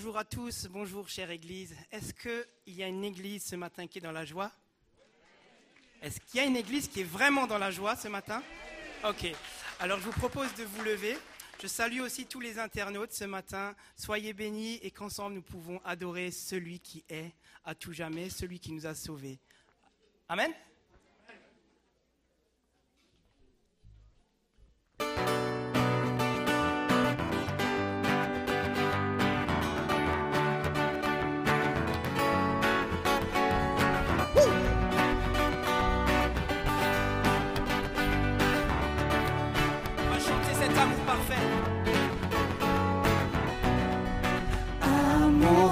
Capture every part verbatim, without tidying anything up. Bonjour à tous, bonjour chère Église. Est-ce qu'il y a une Église ce matin qui est dans la joie? Est-ce qu'il y a une Église qui est vraiment dans la joie ce matin? Ok, alors je vous propose de vous lever. Je salue aussi tous les internautes ce matin. Soyez bénis et qu'ensemble nous pouvons adorer celui qui est à tout jamais, celui qui nous a sauvés. Amen.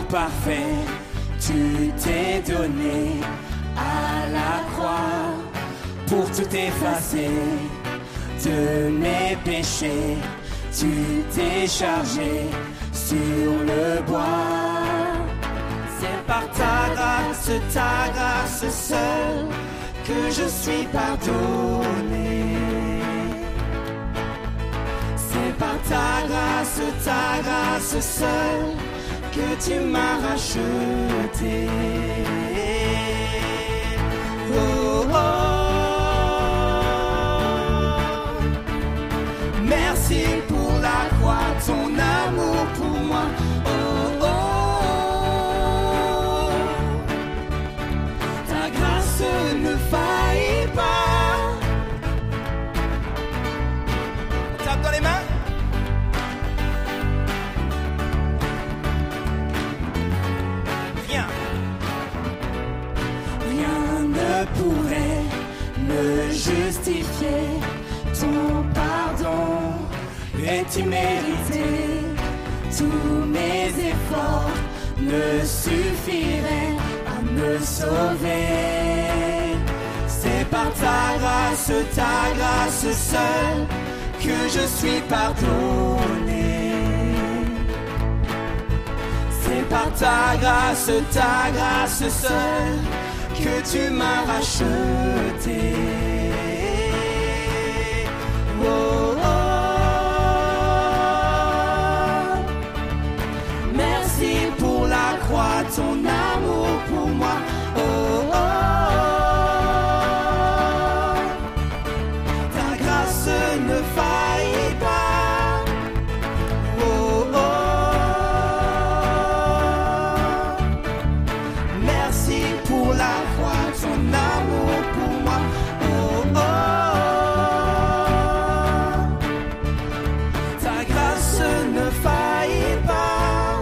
Parfait, tu t'es donné à la croix pour tout effacer de mes péchés. Tu t'es chargé sur le bois. C'est par ta grâce, ta grâce seule que je suis pardonné. C'est par ta grâce, ta grâce seule que tu m'as racheté. Oh, oh. Merci pour la croix, ton amour pour moi. Oh, oh. Ta grâce ne faillit pas. On tape dans les mains. Pourrait me justifier, ton pardon est immérité. Tous mes efforts ne suffiraient à me sauver. C'est par ta grâce, ta grâce seule que je suis pardonné. C'est par ta grâce, ta grâce seule que tu m'as racheté. Oh, oh. Merci pour la croix, ton amour pour moi. Oh, oh. Ta grâce ne faillit pas. Oh, oh. Merci pour la ton amour pour moi. Oh, oh. Ta grâce ne faillit pas.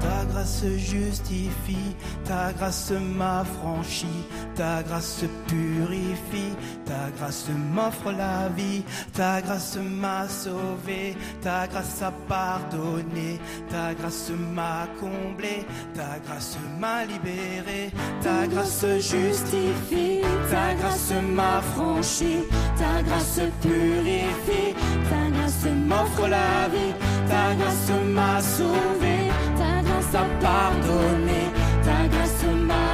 Ta grâce justifie, ta grâce m'affranchit, ta grâce purifie, ta grâce m'offre la vie, ta grâce m'a sauvé, ta grâce a pardonné, ta grâce m'a comblé, ta grâce m'a libéré, ta grâce justifie, ta grâce m'affranchit, ta grâce purifie, ta grâce m'offre la vie, ta grâce m'a sauvé, ta grâce a pardonné, ta grâce m'a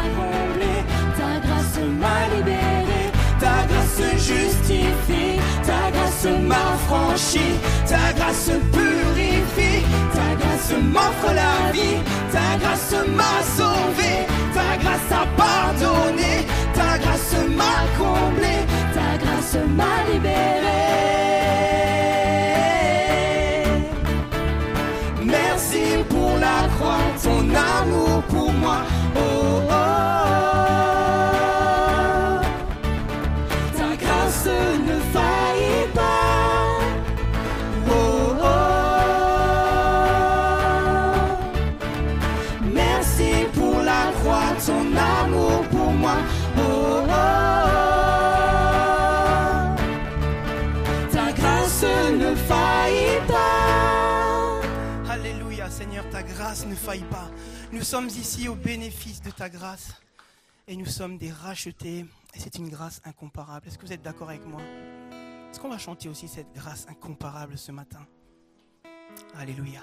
comblé, ta grâce m'a libéré, ta grâce justifie, ta grâce m'affranchit, ta grâce purifie, ta grâce m'offre la vie, ta grâce m'a sauvé, ta grâce a pardonné, ta grâce m'a comblé, ta grâce m'a libéré. Merci pour la croix, ton amour pour moi. Oh, oh. Ne faillit pas. Oh, oh. Merci pour la croix, ton amour pour moi. Oh, oh. Ta grâce ne faillit pas. Alléluia, Seigneur, ta grâce ne faillit pas. Nous sommes ici au bénéfice de ta grâce et nous sommes des rachetés. Et c'est une grâce incomparable. Est-ce que vous êtes d'accord avec moi? Est-ce qu'on va chanter aussi cette grâce incomparable ce matin? Alléluia.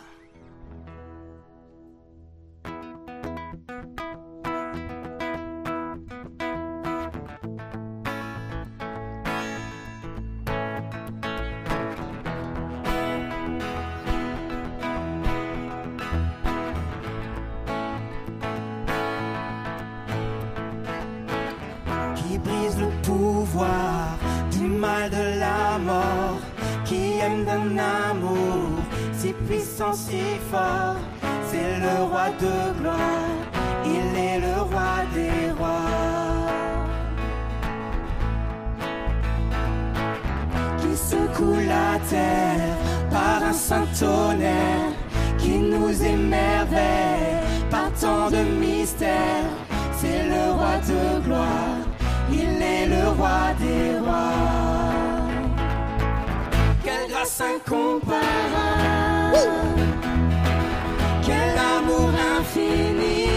mal de la mort, qui aime d'un amour si puissant, si fort. C'est le roi de gloire, il est le roi des rois. Qui secoue la terre par un saint tonnerre, qui nous émerveille par tant de mystères. C'est le roi de gloire, il est le roi des rois. Quelle grâce incomparable, oui. Quel amour infini,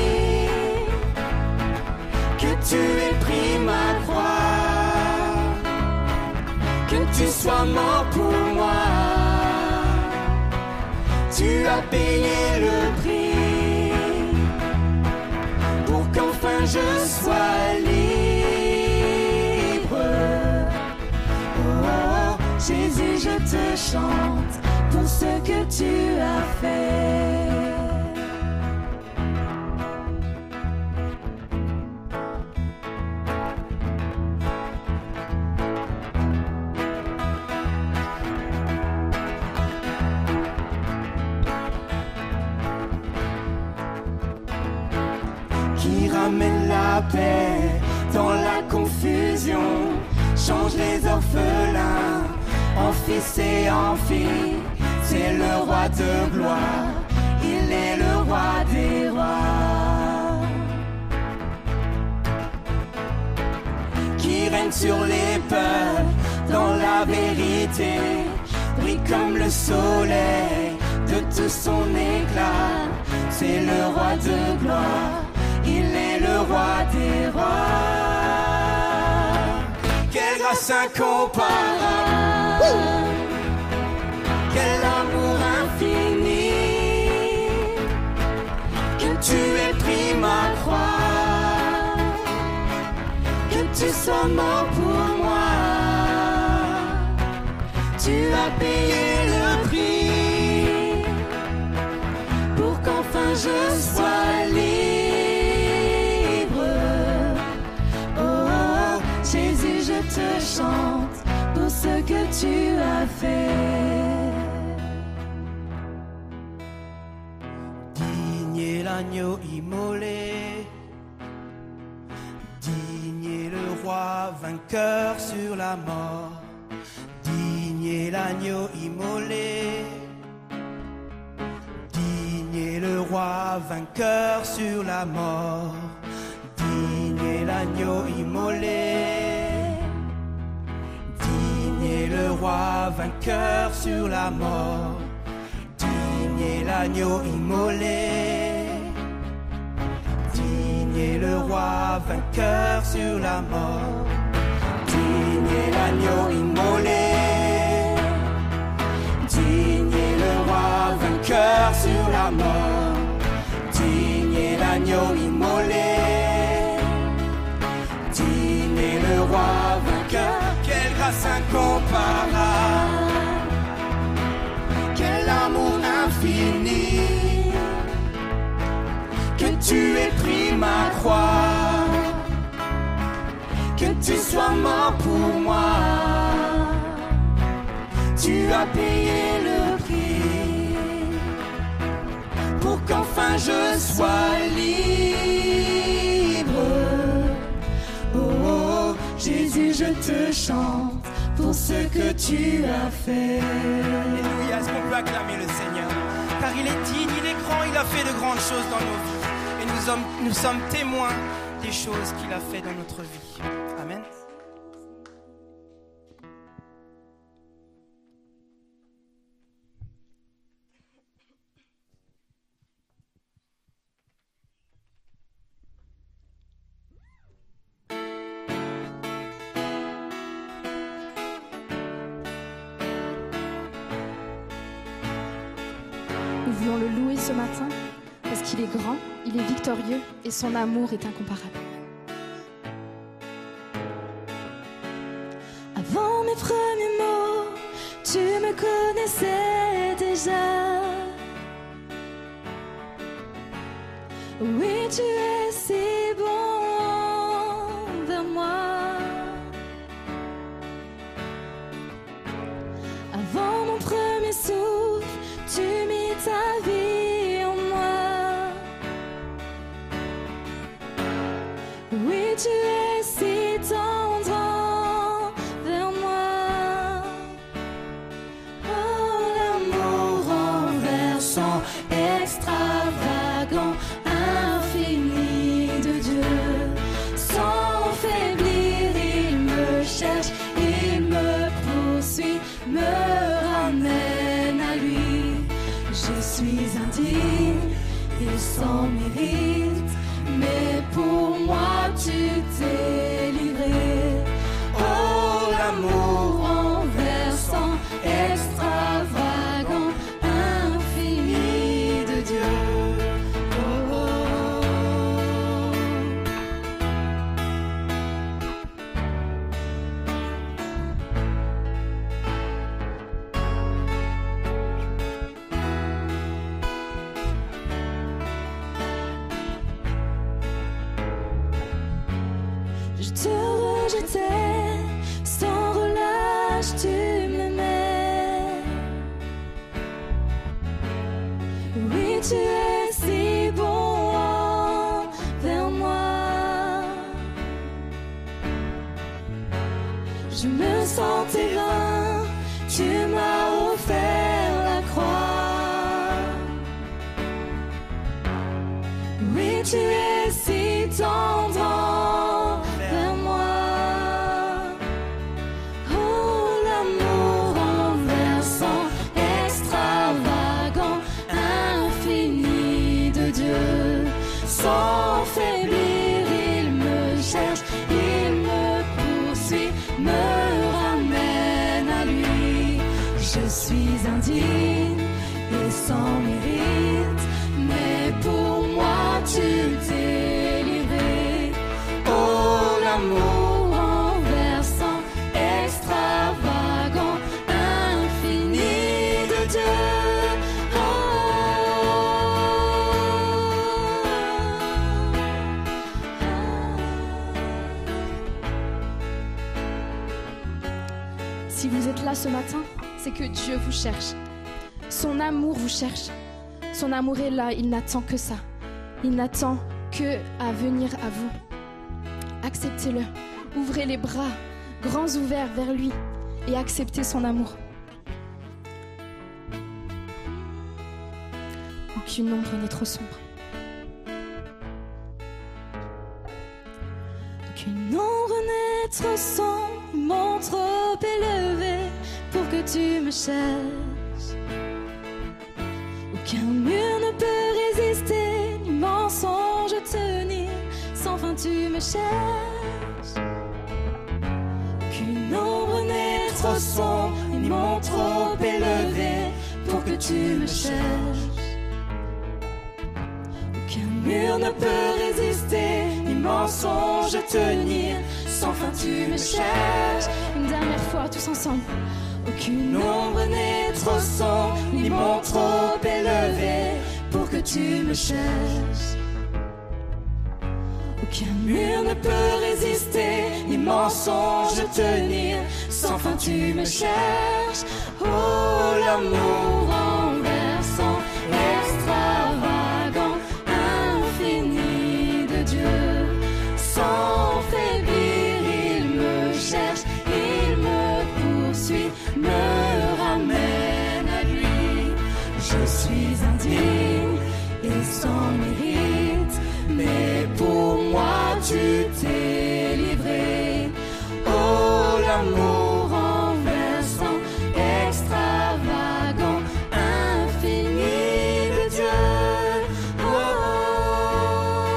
que tu aies pris ma croix, que tu sois mort pour moi. Tu as payé le prix pour qu'enfin je sois libre. Oh, oh, oh, Jésus, je te chante pour ce que tu as fait. Ramène la paix dans la confusion, change les orphelins en fils et en filles. C'est le roi de gloire, il est le roi des rois, qui règne sur les peuples dans la vérité, brille comme le soleil de tout son éclat. C'est le roi de gloire, il est le roi des rois. Quelle grâce incomparable, ouh. Quel amour infini, que tu aies pris ma croix, que tu sois mort pour moi. Tu as payé le prix pour qu'enfin je sois libre. Te chante pour ce que tu as fait. Digne est l'agneau immolé, digne est le roi vainqueur sur la mort, digne est l'agneau immolé, digne est le roi vainqueur sur la mort, digne est l'agneau immolé. Digne est le roi vainqueur sur la mort, digne est l'agneau immolé, digne est le roi vainqueur sur la mort, digne est l'agneau immolé, digne est le roi vainqueur sur la mort, digne est l'agneau immolé, digne est le roi vainqueur. Quelle grâce incomparable, quel amour infini, que tu aies pris ma croix, que tu sois mort pour moi. Tu as payé le prix pour qu'enfin je sois libre. Oh, oh, Jésus, je te chante pour ce que tu as fait. Alléluia, est-ce qu'on peut acclamer le Seigneur? Car il est digne, il est grand, il a fait de grandes choses dans nos vies. Et nous sommes, nous sommes témoins des choses qu'il a fait dans notre vie. Amen. Le louer ce matin parce qu'il est grand, il est victorieux et son amour est incomparable. Avant mes premiers mots, tu me connaissais déjà. Oui, tu es si bon envers moi. tu es si tendre vers moi. Oh, l'amour en versant extravagant, infini de Dieu. Sans faiblir, il me cherche, il me poursuit, me ramène à lui. Je suis indigne, il s'en mérite, mais pour moi tu t'es livré. Oh, l'amour en versant extravagant, infini de Dieu. Oh, oh, oh. Je te rejetais, sans relâche tu m'aimais. Oui, tu es si bon envers moi. Je me sentais vain, tu m'as offert la croix. Oui, tu es si tendre. Sans faiblir, il me cherche, il me poursuit, me ramène à lui. Je suis indigne et sans mérite, mais pour moi tu t'es livré. Oh, l'amour en versant extravagant, infini de Dieu. Si vous êtes là ce matin, c'est que Dieu vous cherche. Son amour vous cherche. Son amour est là, il n'attend que ça. Il n'attend que à venir à vous. Acceptez-le. Ouvrez les bras, grands ouverts vers lui, et acceptez son amour. Aucune ombre n'est trop sombre. Aucune ombre n'est trop sombre. Mon trop élevé pour que tu me cherches. Aucun mur ne peut résister, ni mensonge tenir. Sans fin tu me cherches. Aucune ombre n'est trop sombre, ni mon trop élevé pour que tu me cherches. Aucun mur ne peut résister, ni mensonge tenir. Sans fin tu me cherches. Une dernière fois tous ensemble. Aucune ombre n'est trop sombre, ni mon trop élevé pour que tu me cherches. Aucun mur ne peut résister, ni mensonge tenir. Sans fin tu me cherches. Oh, l'amour en versant extravagant, infini de Dieu. Sans me ramène à lui. Je suis indigne et sans mérite, mais pour moi tu t'es livré. Oh, l'amour en versant extravagant, infini de Dieu. Oh, oh, oh.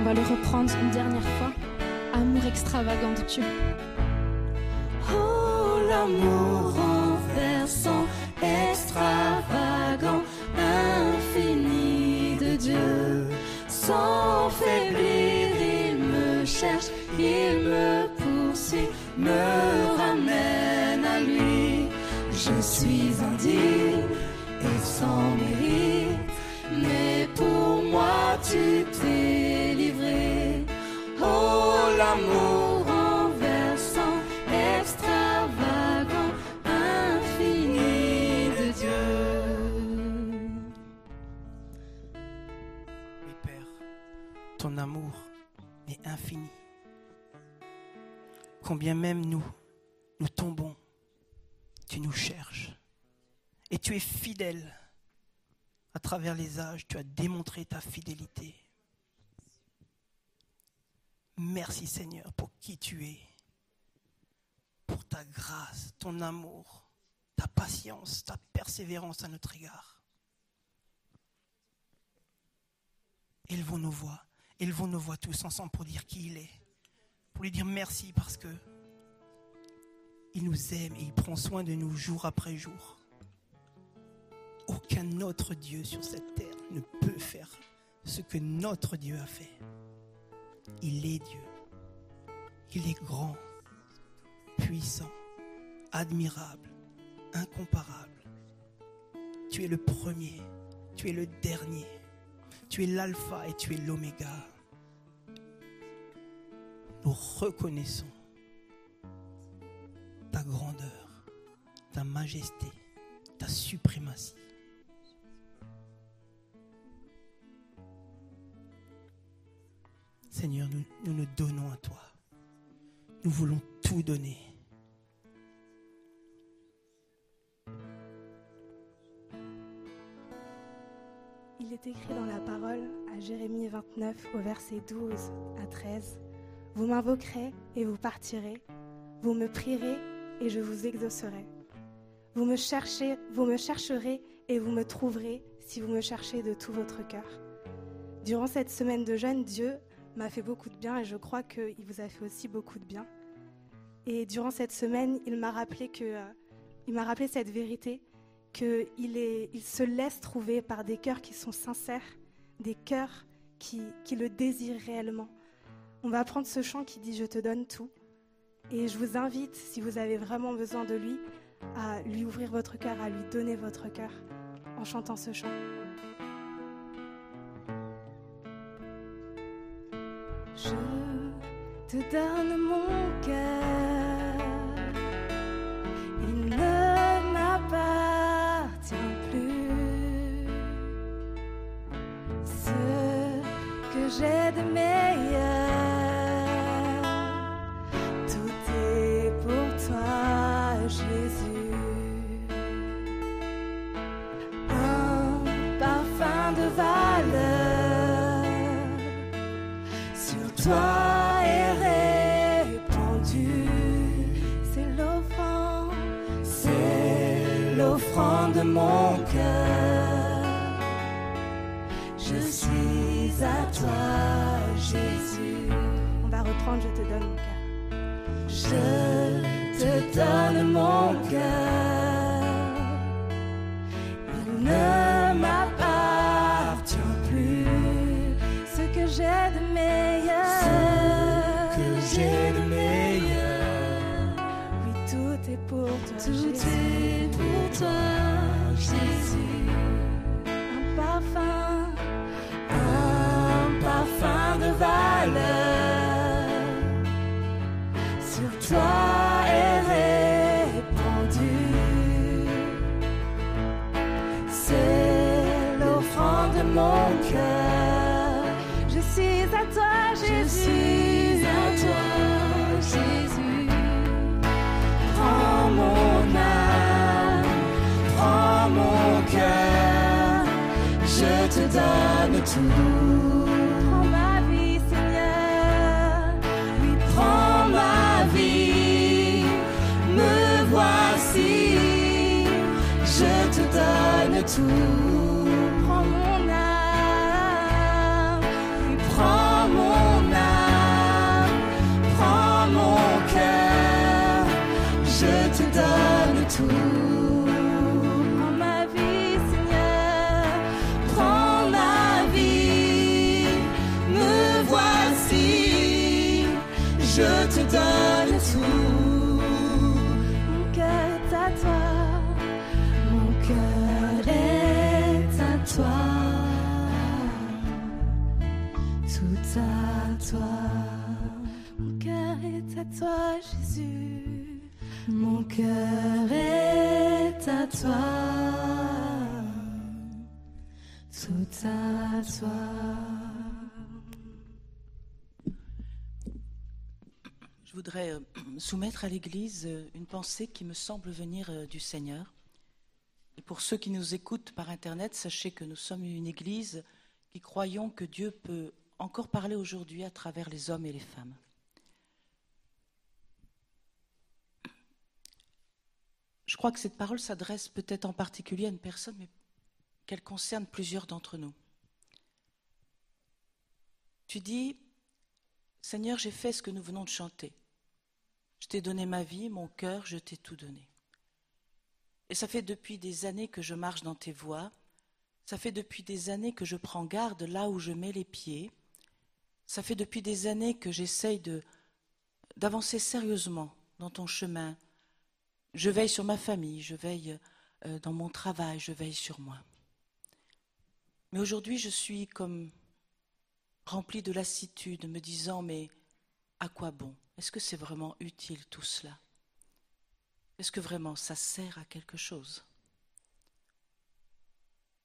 On va le reprendre une dernière fois. Amour extravagant de Dieu. Oh, l'amour en versant extravagant, infini de Dieu. Sans faiblir, il me cherche, il me poursuit, me ramène à lui. Je suis indigne et sans mérite, mais pour moi tu t'es livré. Oh, l'amour en versant extravagant, amour, mais infini. Combien même nous, nous tombons, tu nous cherches. Et tu es fidèle. À travers les âges, tu as démontré ta fidélité. Merci Seigneur pour qui tu es, pour ta grâce, ton amour, ta patience, ta persévérance à notre égard. Élevons nos voix, élevons nos voix tous ensemble pour dire qui il est, pour lui dire merci parce que il nous aime et il prend soin de nous jour après jour. Aucun autre Dieu sur cette terre ne peut faire ce que notre Dieu a fait. Il est Dieu. Il est grand, puissant, admirable, incomparable. Tu es le premier, tu es le dernier, tu es l'alpha et tu es l'oméga. Nous reconnaissons ta grandeur, ta majesté, ta suprématie. Seigneur, nous, nous nous donnons à toi. Nous voulons tout donner. Il est écrit dans la parole à Jérémie vingt-neuf au verset douze à treize. Vous m'invoquerez et vous partirez. Vous me prierez et je vous exaucerai. Vous me cherchez, vous me chercherez et vous me trouverez si vous me cherchez de tout votre cœur. Durant cette semaine de jeûne, Dieu m'a fait beaucoup de bien et je crois qu'il vous a fait aussi beaucoup de bien. Et durant cette semaine, il m'a rappelé que, euh, il m'a rappelé cette vérité, qu'il est, il se laisse trouver par des cœurs qui sont sincères, des cœurs qui, qui le désirent réellement. On va prendre ce chant qui dit « Je te donne tout ». Et je vous invite, si vous avez vraiment besoin de lui, à lui ouvrir votre cœur, à lui donner votre cœur en chantant ce chant. Je te donne mon cœur, il ne m'appartient plus. Ce que j'ai de meilleur, tout est pour toi, Jésus. Un parfum de valeur. Toi est répandu, c'est l'offrande, c'est l'offrande de mon cœur. Je suis à toi, Jésus. On va reprendre, je te donne mon cœur. Je te donne mon cœur. Il ne m'appartient plus ce que j'ai de meilleur. J'ai le meilleur. Oui, tout est pour toi. Tout Jésus. Est pour toi, Jésus. Un parfum, un parfum de valeur. Sur toi est répandu. C'est l'offrande de mon cœur. Je suis à toi, Jésus. Toi, Jésus, prends mon âme, prends mon cœur, je te donne tout. Prends ma vie, Seigneur, oui, prends ma vie, me voici, je te donne tout. Prends mon âme, oui, prends mon âme. Je te donne tout. Prends ma vie, Seigneur. Prends ma vie. Me voici. Je te donne tout. Mon cœur est à toi. Mon cœur est à toi. Tout à toi. Mon cœur est à toi, Jésus. Mon cœur est à toi, tout à toi. Je voudrais soumettre à l'Église une pensée qui me semble venir du Seigneur. Et pour ceux qui nous écoutent par Internet, sachez que nous sommes une Église qui croyons que Dieu peut encore parler aujourd'hui à travers les hommes et les femmes. Je crois que cette parole s'adresse peut-être en particulier à une personne, mais qu'elle concerne plusieurs d'entre nous. Tu dis, Seigneur, j'ai fait ce que nous venons de chanter. Je t'ai donné ma vie, mon cœur, je t'ai tout donné. Et ça fait depuis des années que je marche dans tes voies, ça fait depuis des années que je prends garde là où je mets les pieds, ça fait depuis des années que j'essaye de, d'avancer sérieusement dans ton chemin. Je veille sur ma famille, je veille dans mon travail, je veille sur moi. Mais aujourd'hui, je suis comme remplie de lassitude, me disant, mais à quoi bon? Est-ce que c'est vraiment utile tout cela? Est-ce que vraiment ça sert à quelque chose?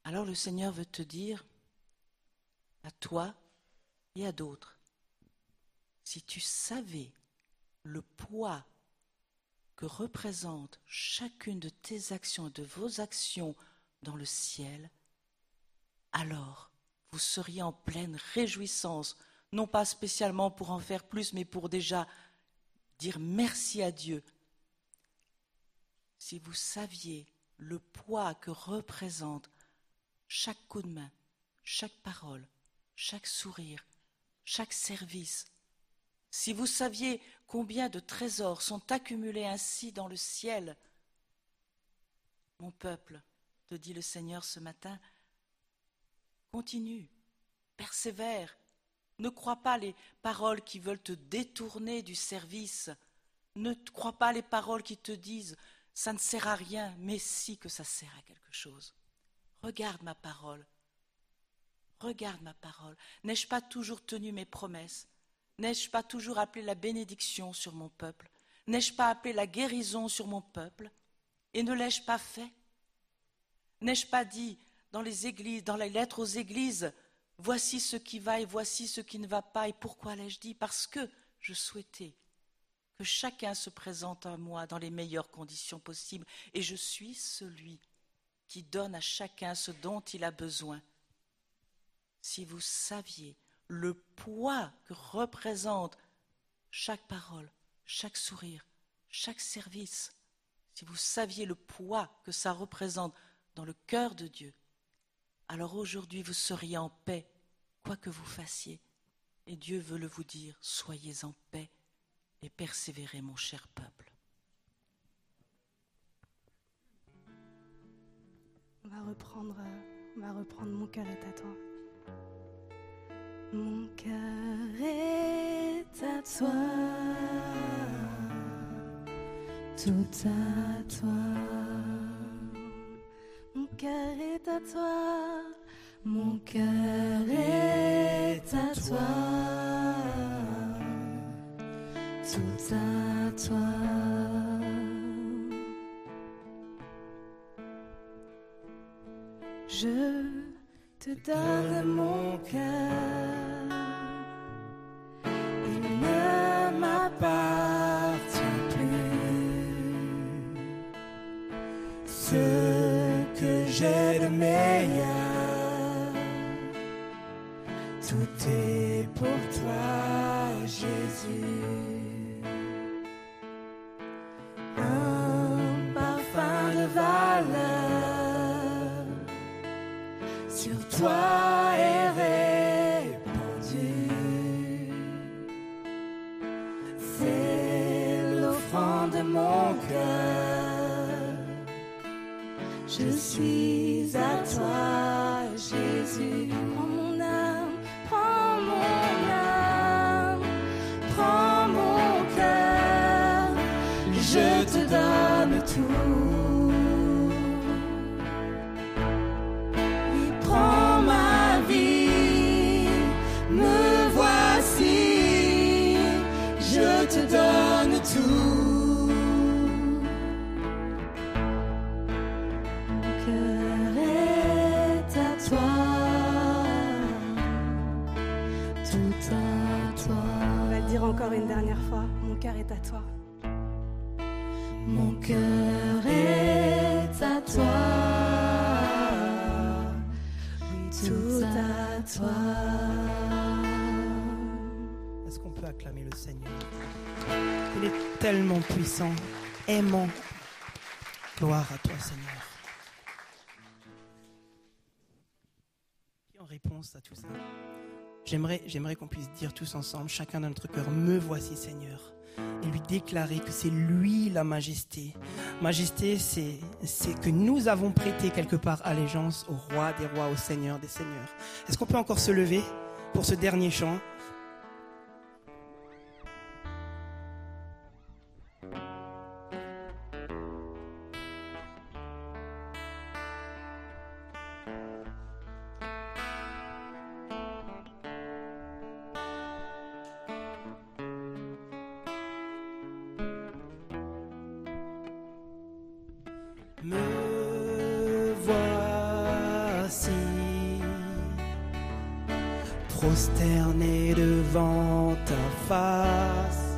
Alors le Seigneur veut te dire, à toi et à d'autres, si tu savais le poids que représente chacune de tes actions et de vos actions dans le ciel, alors vous seriez en pleine réjouissance, non pas spécialement pour en faire plus, mais pour déjà dire merci à Dieu. Si vous saviez le poids que représente chaque coup de main, chaque parole, chaque sourire, chaque service, si vous saviez combien de trésors sont accumulés ainsi dans le ciel, mon peuple, te dit le Seigneur ce matin, continue, persévère, ne crois pas les paroles qui veulent te détourner du service, ne crois pas les paroles qui te disent « ça ne sert à rien », mais si que ça sert à quelque chose. Regarde ma parole, regarde ma parole, n'ai-je pas toujours tenu mes promesses? N'ai-je pas toujours appelé la bénédiction sur mon peuple? N'ai-je pas appelé la guérison sur mon peuple? Et ne l'ai-je pas fait? N'ai-je pas dit dans les églises, dans les lettres aux églises, voici ce qui va et voici ce qui ne va pas? Et pourquoi l'ai-je dit? Parce que je souhaitais que chacun se présente à moi dans les meilleures conditions possibles. Et je suis celui qui donne à chacun ce dont il a besoin. Si vous saviez le poids que représente chaque parole, chaque sourire, chaque service, si vous saviez le poids que ça représente dans le cœur de Dieu, alors aujourd'hui vous seriez en paix, quoi que vous fassiez. Et Dieu veut le vous dire, soyez en paix et persévérez, mon cher peuple. On va reprendre, on va reprendre mon cœur est à toi. Mon cœur est à toi, tout à toi. Mon cœur est à toi, mon cœur est à toi, tout à toi. Je te donne mon cœur. Meilleur, tout est pour toi, Jésus. Un parfum de valeur sur toi est répandu. C'est l'offrande de mon cœur. Je suis à toi, Jésus. Prends mon âme, prends mon âme, prends mon cœur. Je te donne tout. Prends ma vie, me voici. Je te donne tout. Encore une dernière fois, mon cœur est à toi. Mon cœur est à toi, tout à toi. Est-ce qu'on peut acclamer le Seigneur? Il est tellement puissant, aimant. Gloire à toi, Seigneur. En réponse à tout ça, j'aimerais, j'aimerais qu'on puisse dire tous ensemble, chacun dans notre cœur, me voici, Seigneur. Et lui déclarer que c'est lui la majesté. Majesté, c'est, c'est que nous avons prêté quelque part allégeance au roi des rois, au Seigneur des seigneurs. Est-ce qu'on peut encore se lever pour ce dernier chant ? Prosterné devant ta face,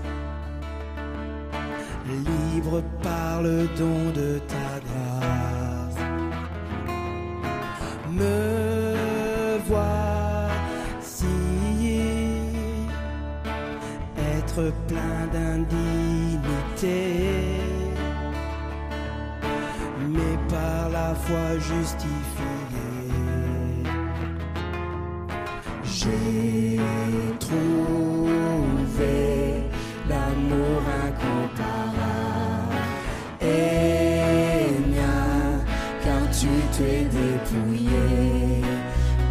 libre par le don de ta grâce, me voici, être plein d'indignité, mais par la foi justifié. J'ai trouvé l'amour incomparable et mien, car tu t'es dépouillé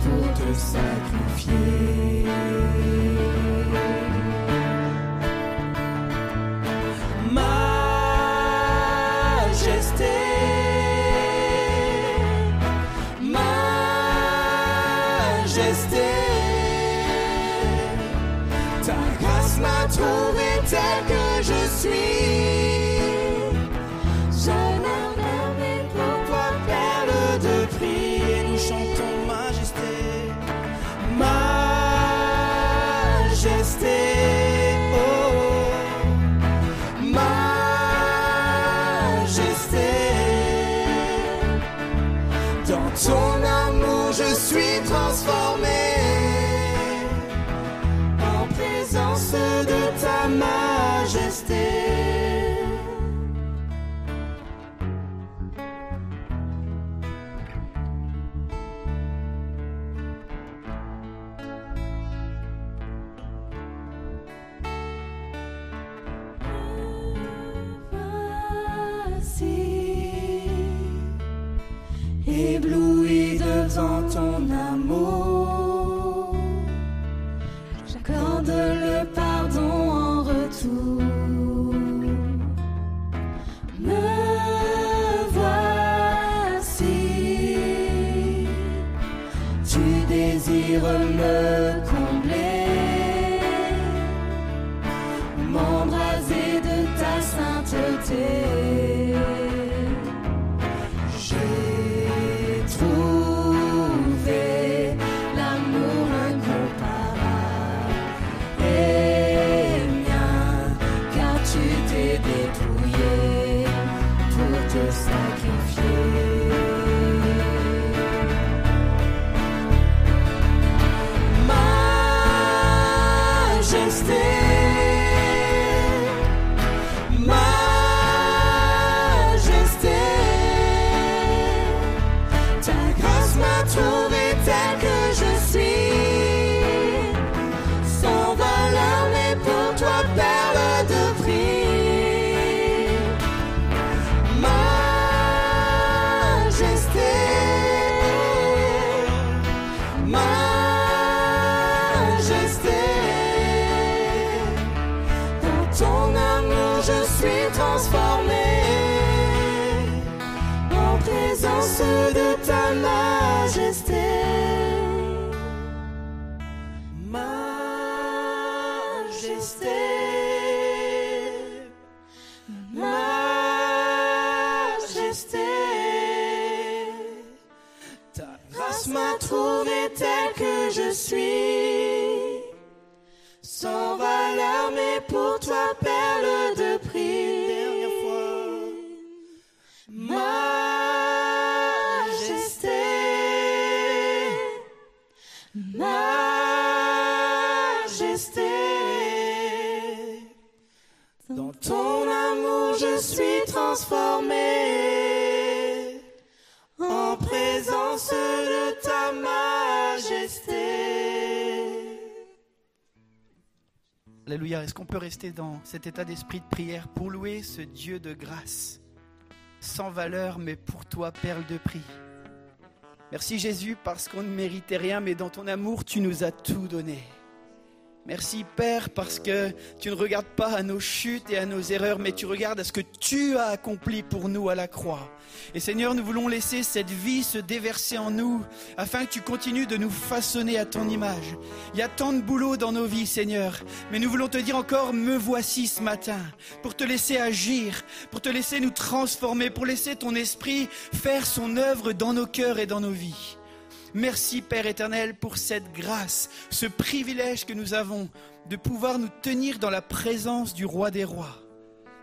pour te sacrifier. Majesté. M'a trouvé tel que je suis. Je n'ai rien fait pour toi, perdre de prix. Et nous chantons majesté, majesté, oh, majesté. Dans ton amour, je suis transformé. De ta majesté. Voici, ébloui devant ton amour. Me combler, m'embraser de ta sainteté. J'ai trouvé l'amour incomparable et mien, car tu t'es dépouillé pour te sacrifier. De ta majesté, majesté, majesté, ta grâce m'a trouvé telle que je suis, sans valeur mais pour toi perle. ton amour je suis transformé en présence de ta majesté. Alléluia, est-ce qu'on peut rester dans cet état d'esprit de prière pour louer ce Dieu de grâce, sans valeur mais pour toi perle de prix. Merci Jésus parce qu'on ne méritait rien mais dans ton amour tu nous as tout donné. Merci Père parce que tu ne regardes pas à nos chutes et à nos erreurs, mais tu regardes à ce que tu as accompli pour nous à la croix. Et Seigneur, nous voulons laisser cette vie se déverser en nous afin que tu continues de nous façonner à ton image. Il y a tant de boulot dans nos vies Seigneur, mais nous voulons te dire encore me voici ce matin pour te laisser agir, pour te laisser nous transformer, pour laisser ton esprit faire son œuvre dans nos cœurs et dans nos vies. Merci Père éternel pour cette grâce, ce privilège que nous avons de pouvoir nous tenir dans la présence du Roi des Rois.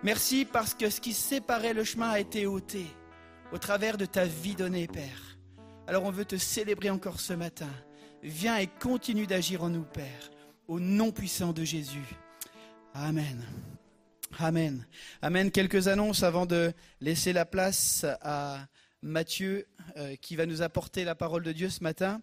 Merci parce que ce qui séparait le chemin a été ôté au travers de ta vie donnée Père. Alors on veut te célébrer encore ce matin. Viens et continue d'agir en nous Père, au nom puissant de Jésus. Amen. Amen. Amen. Quelques annonces avant de laisser la place à Mathieu euh, qui va nous apporter la parole de Dieu ce matin.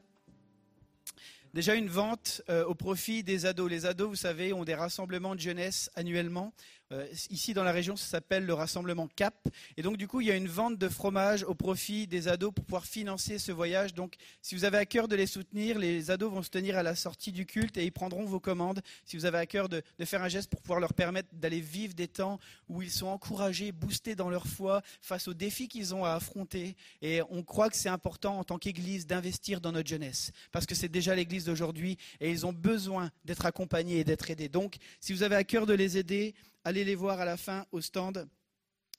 Déjà une vente euh, au profit des ados. Les ados, vous savez, ont des rassemblements de jeunesse annuellement. Euh, ici dans la région, ça s'appelle le rassemblement Cap. Et donc du coup, il y a une vente de fromage au profit des ados pour pouvoir financer ce voyage. Donc si vous avez à cœur de les soutenir, les ados vont se tenir à la sortie du culte et ils prendront vos commandes. Si vous avez à cœur de, de faire un geste pour pouvoir leur permettre d'aller vivre des temps où ils sont encouragés, boostés dans leur foi face aux défis qu'ils ont à affronter. Et on croit que c'est important en tant qu'Église d'investir dans notre jeunesse. Parce que c'est déjà l'Église d'aujourd'hui et ils ont besoin d'être accompagnés et d'être aidés. Donc, si vous avez à cœur de les aider, allez les voir à la fin au stand.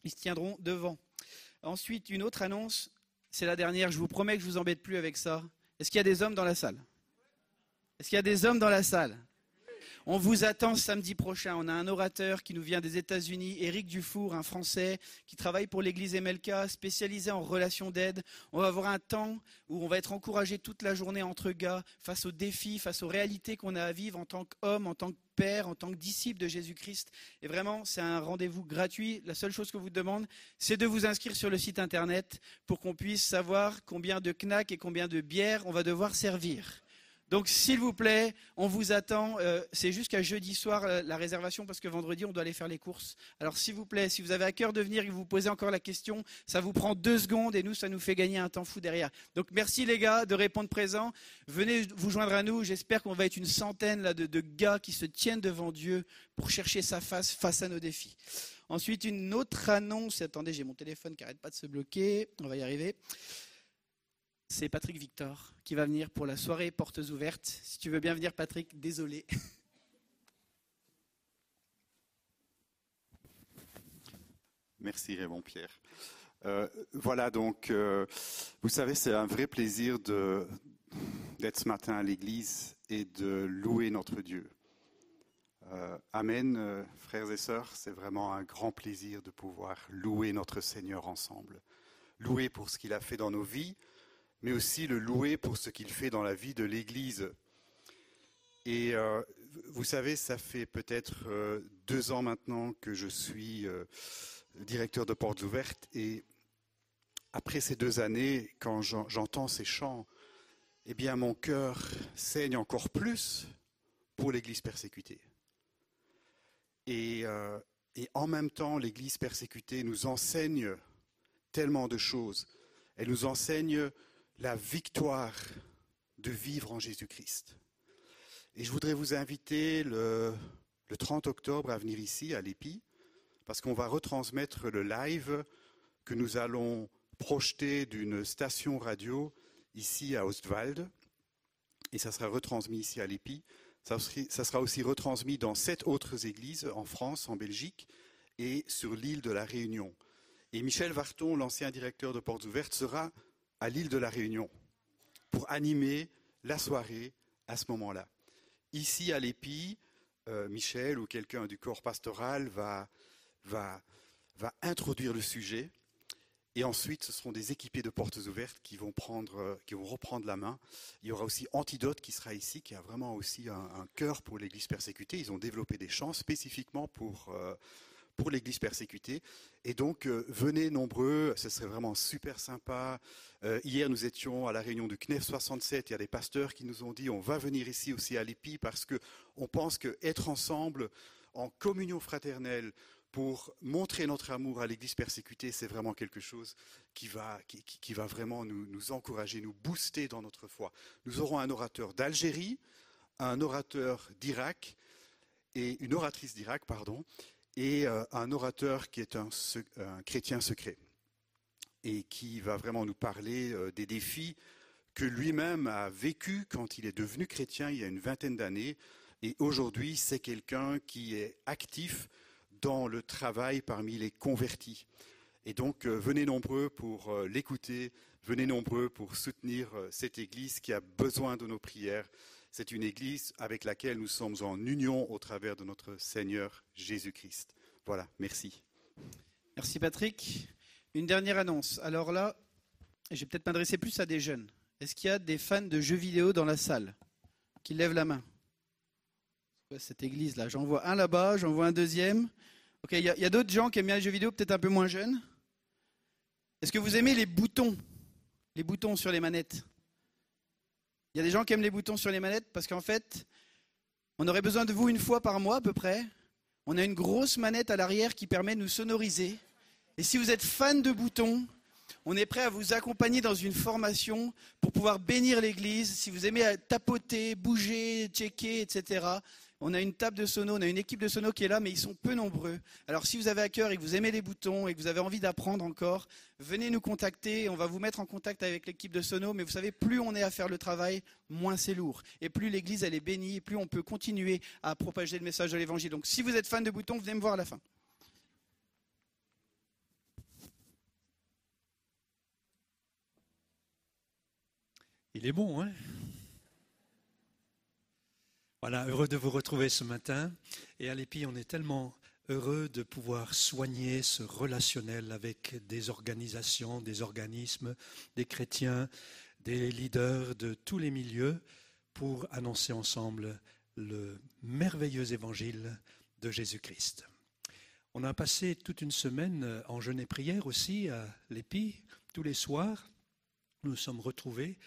Ils se tiendront devant. Ensuite, une autre annonce, c'est la dernière. Je vous promets que je ne vous embête plus avec ça. Est-ce qu'il y a des hommes dans la salle ? Est-ce qu'il y a des hommes dans la salle ? On vous attend samedi prochain. On a un orateur qui nous vient des États-Unis, Eric Dufour, un Français, qui travaille pour l'église Emelka, spécialisé en relations d'aide. On va avoir un temps où on va être encouragé toute la journée entre gars, face aux défis, face aux réalités qu'on a à vivre en tant qu'homme, en tant que père, en tant que disciple de Jésus-Christ. Et vraiment, c'est un rendez-vous gratuit. La seule chose que vous demande, c'est de vous inscrire sur le site internet pour qu'on puisse savoir combien de knack et combien de bières on va devoir servir. Donc s'il vous plaît, on vous attend, euh, c'est jusqu'à jeudi soir la, la réservation parce que vendredi on doit aller faire les courses. Alors s'il vous plaît, si vous avez à cœur de venir et que vous vous posez encore la question, ça vous prend deux secondes et nous ça nous fait gagner un temps fou derrière. Donc merci les gars de répondre présent, venez vous joindre à nous, j'espère qu'on va être une centaine là, de, de gars qui se tiennent devant Dieu pour chercher sa face face à nos défis. Ensuite une autre annonce, attendez j'ai mon téléphone qui n'arrête pas de se bloquer, on va y arriver. C'est Patrick Victor qui va venir pour la soirée Portes Ouvertes. Si tu veux bien venir, Patrick, désolé. Merci Raymond Pierre. Euh, voilà, donc, euh, vous savez, c'est un vrai plaisir de, d'être ce matin à l'église et de louer notre Dieu. Euh, amen, euh, frères et sœurs, c'est vraiment un grand plaisir de pouvoir louer notre Seigneur ensemble. Louer pour ce qu'il a fait dans nos vies, mais aussi le louer pour ce qu'il fait dans la vie de l'Église. Et euh, vous savez, ça fait peut-être euh, deux ans maintenant que je suis euh, directeur de Portes Ouvertes. Et après ces deux années, quand j'entends ces chants, eh bien mon cœur saigne encore plus pour l'Église persécutée. Et, euh, et en même temps, l'Église persécutée nous enseigne tellement de choses. Elle nous enseigne la victoire de vivre en Jésus-Christ. Et je voudrais vous inviter le, le trente octobre à venir ici, à l'Épi, parce qu'on va retransmettre le live que nous allons projeter d'une station radio ici à Ostwald. Et ça sera retransmis ici à l'Épi. Ça, ça sera aussi retransmis dans sept autres églises en France, en Belgique et sur l'île de la Réunion. Et Michel Varton, l'ancien directeur de Portes Ouvertes, sera à l'île de la Réunion, pour animer la soirée à ce moment-là. Ici, à l'Épi, euh, Michel ou quelqu'un du corps pastoral va, va, va introduire le sujet. Et ensuite, ce seront des équipiers de Portes Ouvertes qui vont, prendre, qui vont reprendre la main. Il y aura aussi Antidote qui sera ici, qui a vraiment aussi un, un cœur pour l'Église persécutée. Ils ont développé des chants spécifiquement pour, euh, pour l'Église persécutée. Et donc, euh, venez nombreux, ce serait vraiment super sympa. Euh, hier, nous étions à la réunion du C N E F soixante-sept, il y a des pasteurs qui nous ont dit, on va venir ici aussi à l'Épi parce que on pense qu'être ensemble, en communion fraternelle, pour montrer notre amour à l'Église persécutée, c'est vraiment quelque chose qui va, qui, qui va vraiment nous, nous encourager, nous booster dans notre foi. Nous aurons un orateur d'Algérie, un orateur d'Irak, et une oratrice d'Irak, pardon, et euh, un orateur qui est un, un chrétien secret, et qui va vraiment nous parler euh, des défis que lui-même a vécu quand il est devenu chrétien il y a une vingtaine d'années, et aujourd'hui c'est quelqu'un qui est actif dans le travail parmi les convertis. Et donc, euh, venez nombreux pour euh, l'écouter, venez nombreux pour soutenir euh, cette Église qui a besoin de nos prières. C'est une Église avec laquelle nous sommes en union au travers de notre Seigneur Jésus-Christ. Voilà, merci. Merci Patrick. Une dernière annonce. Alors là, je vais peut-être m'adresser plus à des jeunes. Est-ce qu'il y a des fans de jeux vidéo dans la salle qui lèvent la main? Cette église-là, j'en vois un là-bas, j'en vois un deuxième. Ok, il y a, y a d'autres gens qui aiment bien les jeux vidéo, peut-être un peu moins jeunes. Est-ce que vous aimez les boutons, les boutons sur les manettes? Il y a des gens qui aiment les boutons sur les manettes parce qu'en fait, on aurait besoin de vous une fois par mois à peu près. On a une grosse manette à l'arrière qui permet de nous sonoriser. Et si vous êtes fan de boutons, on est prêt à vous accompagner dans une formation pour pouvoir bénir l'église. Si vous aimez tapoter, bouger, checker, et cetera, on a une table de sono, on a une équipe de sono qui est là, mais ils sont peu nombreux. Alors si vous avez à cœur et que vous aimez les boutons et que vous avez envie d'apprendre encore, venez nous contacter, on va vous mettre en contact avec l'équipe de sono. Mais vous savez, plus on est à faire le travail, moins c'est lourd. Et plus l'église elle est bénie, et plus on peut continuer à propager le message de l'évangile. Donc si vous êtes fan de boutons, venez me voir à la fin. Il est bon, hein ? Voilà, heureux de vous retrouver ce matin. Et à l'Épi, on est tellement heureux de pouvoir soigner ce relationnel avec des organisations, des organismes, des chrétiens, des leaders de tous les milieux pour annoncer ensemble le merveilleux évangile de Jésus-Christ. On a passé toute une semaine en jeûne et prière aussi à l'Épi. Tous les soirs, nous nous sommes retrouvés.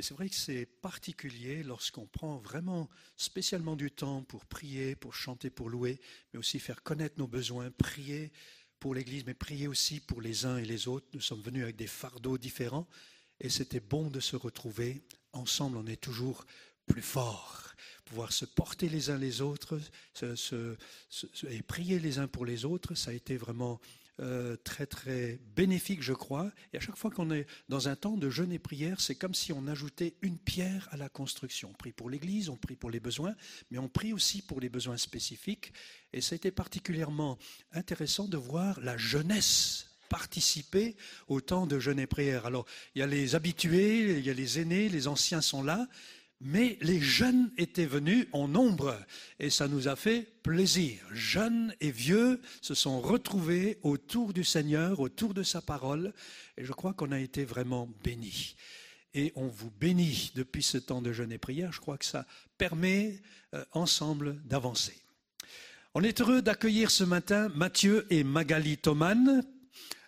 Et c'est vrai que c'est particulier lorsqu'on prend vraiment spécialement du temps pour prier, pour chanter, pour louer, mais aussi faire connaître nos besoins, prier pour l'Église, mais prier aussi pour les uns et les autres. Nous sommes venus avec des fardeaux différents et c'était bon de se retrouver. Ensemble, on est toujours plus fort. Pouvoir se porter les uns les autres se, se, se, et prier les uns pour les autres, ça a été vraiment... Euh, très très bénéfique je crois, et à chaque fois qu'on est dans un temps de jeûne et prière, c'est comme si on ajoutait une pierre à la construction. On prie pour l'église, on prie pour les besoins, mais on prie aussi pour les besoins spécifiques, et ça a été particulièrement intéressant de voir la jeunesse participer au temps de jeûne et prière. Alors il y a les habitués, il y a les aînés, les anciens sont là, mais les jeunes étaient venus en nombre et ça nous a fait plaisir. Jeunes et vieux se sont retrouvés autour du Seigneur, autour de sa parole, et je crois qu'on a été vraiment bénis. Et on vous bénit depuis ce temps de jeûne et prière. Je crois que ça permet euh, ensemble d'avancer. On est heureux d'accueillir ce matin Mathieu et Magali Thomann.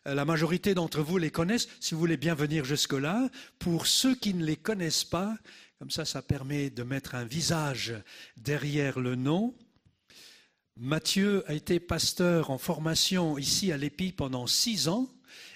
La majorité d'entre vous les connaissent, si vous voulez bien venir jusque-là. Pour ceux qui ne les connaissent pas, comme ça, ça permet de mettre un visage derrière le nom. Mathieu a été pasteur en formation ici à l'Épi pendant six ans.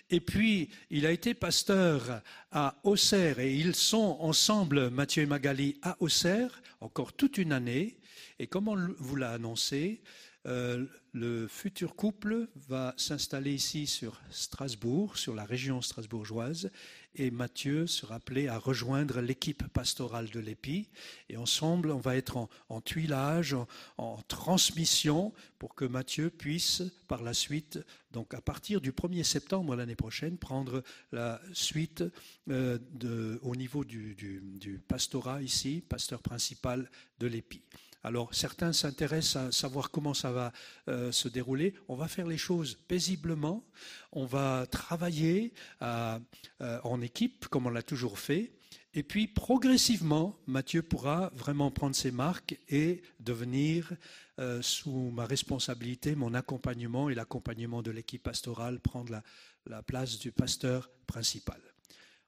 Et puis, il a été pasteur à Auxerre. Et ils sont ensemble, Mathieu et Magali, à Auxerre, encore toute une année. Et comme on vous l'a annoncé, euh, le futur couple va s'installer ici sur Strasbourg, sur la région strasbourgeoise. Et Mathieu sera appelé à rejoindre l'équipe pastorale de l'Épi. Et ensemble, on va être en, en tuilage, en, en transmission, pour que Mathieu puisse, par la suite, donc à partir du premier septembre l'année prochaine, prendre la suite euh, de, au niveau du, du, du pastorat ici, pasteur principal de l'Épi. Alors, certains s'intéressent à savoir comment ça va euh, se dérouler. On va faire les choses paisiblement. On va travailler à, euh, en équipe, comme on l'a toujours fait. Et puis, progressivement, Mathieu pourra vraiment prendre ses marques et devenir, euh, sous ma responsabilité, mon accompagnement et l'accompagnement de l'équipe pastorale, prendre la, la place du pasteur principal.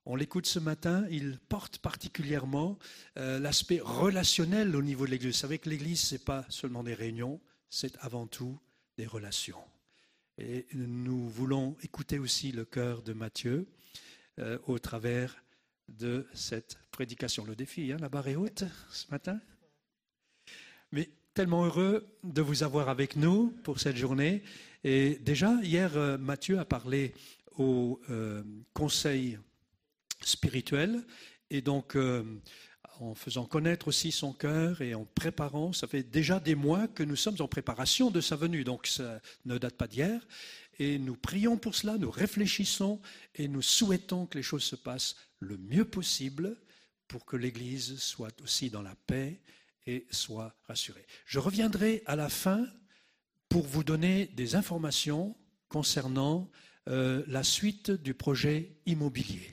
On l'écoute ce matin, il porte particulièrement euh, l'aspect relationnel au niveau de l'Église. Vous savez que l'Église, ce n'est pas seulement des réunions, c'est avant tout des relations. Et nous voulons écouter aussi le cœur de Mathieu euh, au travers de cette prédication. Le défi, hein, la barre est haute ce matin. Mais tellement heureux de vous avoir avec nous pour cette journée. Et déjà, hier, euh, Mathieu a parlé au euh, conseil spirituel, et donc euh, en faisant connaître aussi son cœur et en préparant, ça fait déjà des mois que nous sommes en préparation de sa venue, donc ça ne date pas d'hier, et nous prions pour cela, nous réfléchissons et nous souhaitons que les choses se passent le mieux possible pour que l'Église soit aussi dans la paix et soit rassurée. Je reviendrai à la fin pour vous donner des informations concernant euh, la suite du projet immobilier.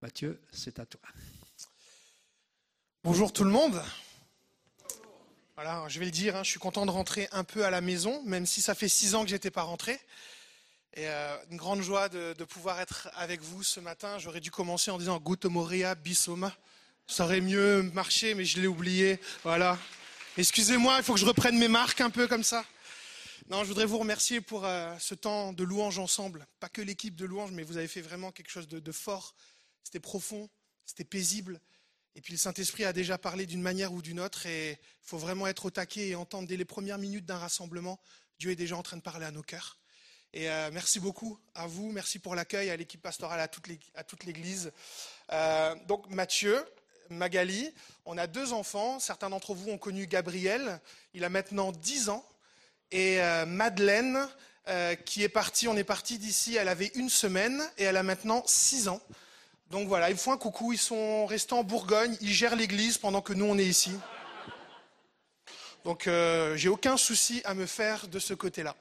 Mathieu, c'est à toi. Bonjour tout le monde. Voilà, je vais le dire, hein, je suis content de rentrer un peu à la maison, même si ça fait six ans que je n'étais pas rentré. Et euh, une grande joie de, de pouvoir être avec vous ce matin. J'aurais dû commencer en disant Gutomoria Bissoma. Ça aurait mieux marché, mais je l'ai oublié. Voilà. Excusez-moi, il faut que je reprenne mes marques un peu comme ça. Non, je voudrais vous remercier pour euh, ce temps de louange ensemble. Pas que l'équipe de louange, mais vous avez fait vraiment quelque chose de, de fort. C'était profond, c'était paisible. Et puis le Saint-Esprit a déjà parlé d'une manière ou d'une autre. Et il faut vraiment être au taquet et entendre dès les premières minutes d'un rassemblement, Dieu est déjà en train de parler à nos cœurs. Et euh, merci beaucoup à vous. Merci pour l'accueil, à l'équipe pastorale, à toute l'Église. Euh, donc Mathieu, Magali, on a deux enfants. Certains d'entre vous ont connu Gabriel. Il a maintenant dix ans. Et euh, Madeleine, euh, qui est partie, on est parti d'ici, elle avait une semaine. Et elle a maintenant six ans. Donc voilà, ils me font un coucou, ils sont restés en Bourgogne, ils gèrent l'église pendant que nous on est ici. Donc euh, j'ai aucun souci à me faire de ce côté-là.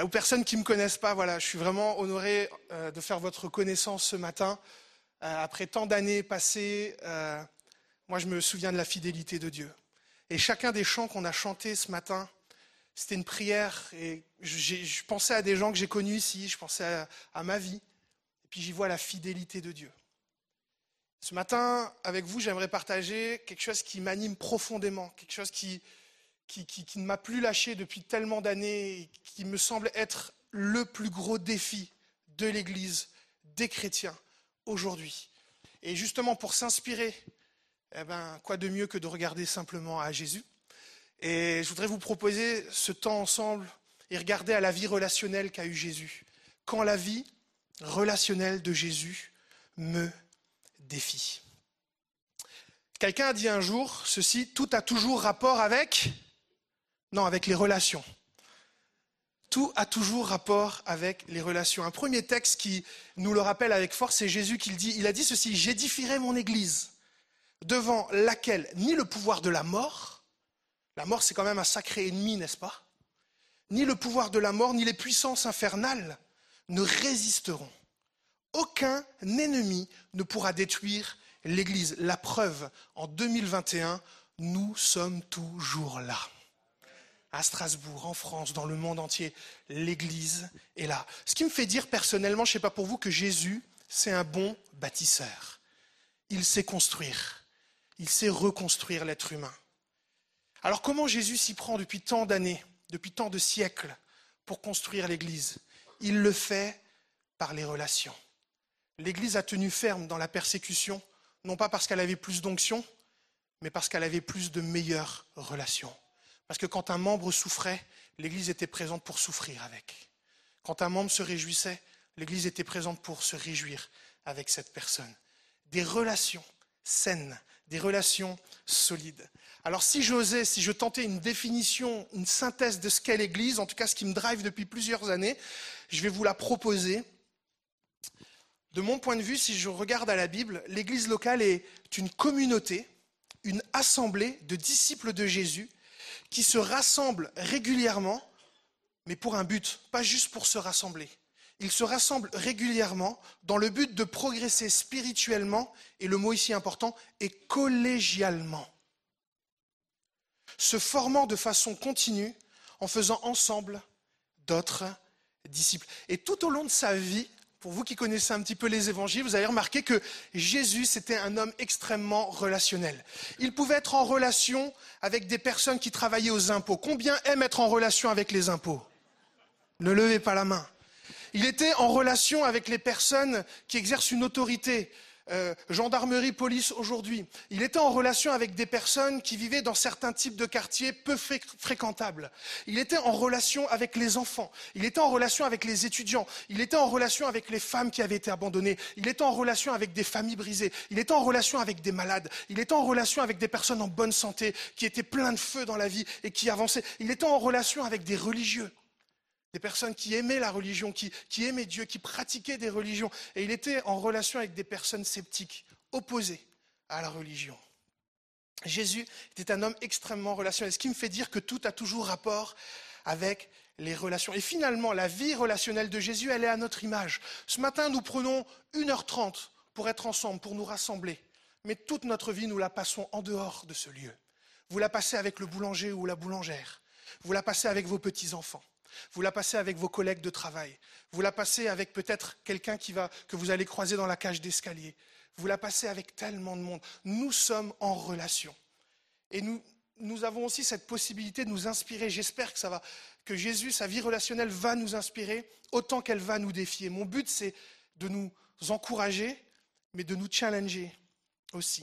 Aux personnes qui ne me connaissent pas, voilà, je suis vraiment honoré euh, de faire votre connaissance ce matin. Euh, après tant d'années passées, euh, moi je me souviens de la fidélité de Dieu. Et chacun des chants qu'on a chantés ce matin, c'était une prière. Et je, je pensais à des gens que j'ai connus ici, je pensais à, à ma vie. Puis j'y vois la fidélité de Dieu. Ce matin, avec vous, j'aimerais partager quelque chose qui m'anime profondément, quelque chose qui, qui, qui, qui ne m'a plus lâché depuis tellement d'années, et qui me semble être le plus gros défi de l'Église, des chrétiens, aujourd'hui. Et justement, pour s'inspirer, eh ben, quoi de mieux que de regarder simplement à Jésus. Et je voudrais vous proposer ce temps ensemble et regarder à la vie relationnelle qu'a eue Jésus. Quand la vie relationnel de Jésus me défie. Quelqu'un a dit un jour, ceci, tout a toujours rapport avec, non, avec les relations. Tout a toujours rapport avec les relations. Un premier texte qui nous le rappelle avec force, c'est Jésus qui le dit, il a dit ceci, j'édifierai mon église, devant laquelle ni le pouvoir de la mort, la mort c'est quand même un sacré ennemi, n'est-ce pas? Ni le pouvoir de la mort, ni les puissances infernales, ne résisteront. Aucun ennemi ne pourra détruire l'Église. La preuve, en deux mille vingt et un, nous sommes toujours là. À Strasbourg, en France, dans le monde entier, l'Église est là. Ce qui me fait dire personnellement, je ne sais pas pour vous, que Jésus, c'est un bon bâtisseur. Il sait construire. Il sait reconstruire l'être humain. Alors comment Jésus s'y prend depuis tant d'années, depuis tant de siècles, pour construire l'Église ? Il le fait par les relations. L'Église a tenu ferme dans la persécution, non pas parce qu'elle avait plus d'onction, mais parce qu'elle avait plus de meilleures relations. Parce que quand un membre souffrait, l'Église était présente pour souffrir avec. Quand un membre se réjouissait, l'Église était présente pour se réjouir avec cette personne. Des relations saines, des relations solides. Alors si j'osais, si je tentais une définition, une synthèse de ce qu'est l'Église, en tout cas ce qui me drive depuis plusieurs années, je vais vous la proposer. De mon point de vue, si je regarde à la Bible, l'Église locale est une communauté, une assemblée de disciples de Jésus qui se rassemblent régulièrement, mais pour un but, pas juste pour se rassembler. Ils se rassemblent régulièrement dans le but de progresser spirituellement, et le mot ici important est collégialement, se formant de façon continue en faisant ensemble d'autres disciples. Et tout au long de sa vie, pour vous qui connaissez un petit peu les évangiles, vous avez remarqué que Jésus, c'était un homme extrêmement relationnel. Il pouvait être en relation avec des personnes qui travaillaient aux impôts. Combien aiment être en relation avec les impôts? Ne levez pas la main. Il était en relation avec les personnes qui exercent une autorité, euh, gendarmerie, police aujourd'hui. Il était en relation avec des personnes qui vivaient dans certains types de quartiers peu fré- fréquentables. Il était en relation avec les enfants. Il était en relation avec les étudiants. Il était en relation avec les femmes qui avaient été abandonnées. Il était en relation avec des familles brisées. Il était en relation avec des malades. Il était en relation avec des personnes en bonne santé qui étaient pleines de feu dans la vie et qui avançaient. Il était en relation avec des religieux. Des personnes qui aimaient la religion, qui, qui aimaient Dieu, qui pratiquaient des religions. Et il était en relation avec des personnes sceptiques, opposées à la religion. Jésus était un homme extrêmement relationnel, ce qui me fait dire que tout a toujours rapport avec les relations. Et finalement, la vie relationnelle de Jésus, elle est à notre image. Ce matin, nous prenons une heure trente pour être ensemble, pour nous rassembler. Mais toute notre vie, nous la passons en dehors de ce lieu. Vous la passez avec le boulanger ou la boulangère. Vous la passez avec vos petits-enfants. Vous la passez avec vos collègues de travail. Vous la passez avec peut-être quelqu'un qui va, que vous allez croiser dans la cage d'escalier. Vous la passez avec tellement de monde. Nous sommes en relation. Et nous, nous avons aussi cette possibilité de nous inspirer. J'espère que ça va, que Jésus, sa vie relationnelle, va nous inspirer autant qu'elle va nous défier. Mon but, c'est de nous encourager, mais de nous challenger aussi.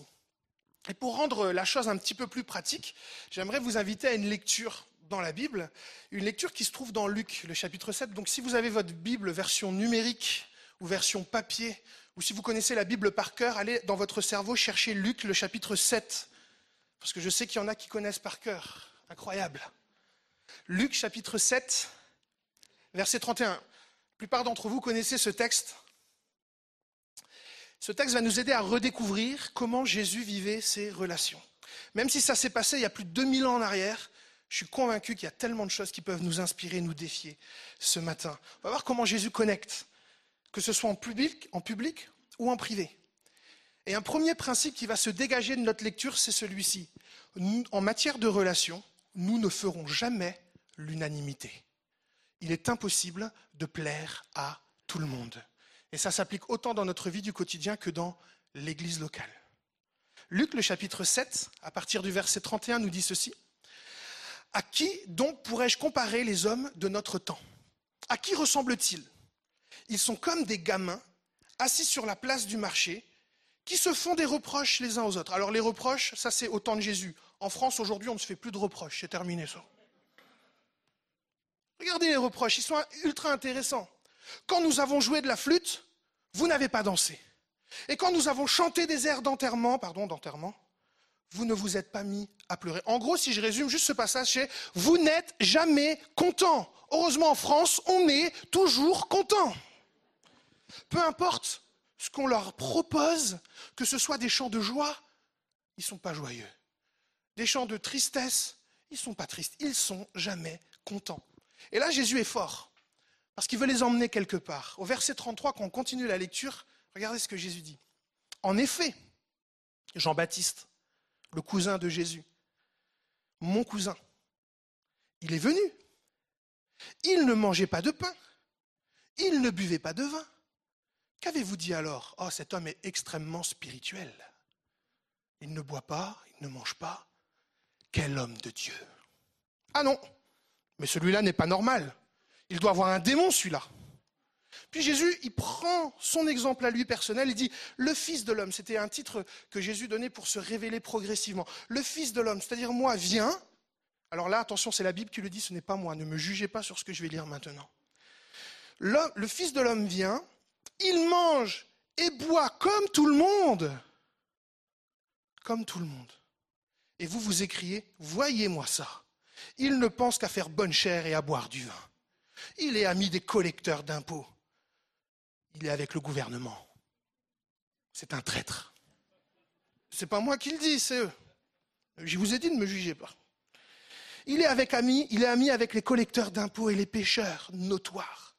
Et pour rendre la chose un petit peu plus pratique, j'aimerais vous inviter à une lecture dans la Bible, une lecture qui se trouve dans Luc, le chapitre sept. Donc si vous avez votre Bible version numérique ou version papier, ou si vous connaissez la Bible par cœur, allez dans votre cerveau chercher Luc, le chapitre sept, parce que je sais qu'il y en a qui connaissent par cœur. Incroyable. Luc, chapitre sept, verset trente et un. La plupart d'entre vous connaissez ce texte. Ce texte va nous aider à redécouvrir comment Jésus vivait ses relations. Même si ça s'est passé il y a plus de deux mille ans en arrière, je suis convaincu qu'il y a tellement de choses qui peuvent nous inspirer, nous défier ce matin. On va voir comment Jésus connecte, que ce soit en public, en public ou en privé. Et un premier principe qui va se dégager de notre lecture, c'est celui-ci. Nous, en matière de relations, nous ne ferons jamais l'unanimité. Il est impossible de plaire à tout le monde. Et ça s'applique autant dans notre vie du quotidien que dans l'église locale. Luc, le chapitre sept, à partir du verset trente et un, nous dit ceci. « À qui donc pourrais-je comparer les hommes de notre temps? À qui ressemblent-ils? Ils sont comme des gamins assis sur la place du marché qui se font des reproches les uns aux autres. » Alors les reproches, ça c'est au temps de Jésus. En France, aujourd'hui, on ne se fait plus de reproches. C'est terminé ça. Regardez les reproches, ils sont ultra intéressants. « Quand nous avons joué de la flûte, vous n'avez pas dansé. Et quand nous avons chanté des airs d'enterrement, pardon, d'enterrement, vous ne vous êtes pas mis à pleurer. » En gros, si je résume juste ce passage, c'est « Vous n'êtes jamais content. » Heureusement, en France, on est toujours content. Peu importe ce qu'on leur propose, que ce soit des chants de joie, ils ne sont pas joyeux. Des chants de tristesse, ils ne sont pas tristes. Ils ne sont jamais contents. Et là, Jésus est fort, parce qu'il veut les emmener quelque part. Au verset trente-trois, quand on continue la lecture, regardez ce que Jésus dit. « En effet, Jean-Baptiste, le cousin de Jésus, mon cousin, il est venu. Il ne mangeait pas de pain. Il ne buvait pas de vin. Qu'avez-vous dit alors? Oh, cet homme est extrêmement spirituel. Il ne boit pas, il ne mange pas. Quel homme de Dieu! Ah non, mais celui-là n'est pas normal. Il doit avoir un démon, celui-là. » Puis Jésus, il prend son exemple à lui personnel, il dit « le Fils de l'homme », c'était un titre que Jésus donnait pour se révéler progressivement. « Le Fils de l'homme », c'est-à-dire « moi, viens ». Alors là, attention, c'est la Bible qui le dit, ce n'est pas moi, ne me jugez pas sur ce que je vais lire maintenant. « Le Fils de l'homme vient, il mange et boit comme tout le monde, comme tout le monde. Et vous, vous écriez « voyez-moi ça, il ne pense qu'à faire bonne chère et à boire du vin. Il est ami des collecteurs d'impôts. Il est avec le gouvernement. C'est un traître. » C'est pas moi qui le dis, c'est eux. Je vous ai dit de ne me juger pas. Il est, avec ami, il est ami avec les collecteurs d'impôts et les pêcheurs notoires.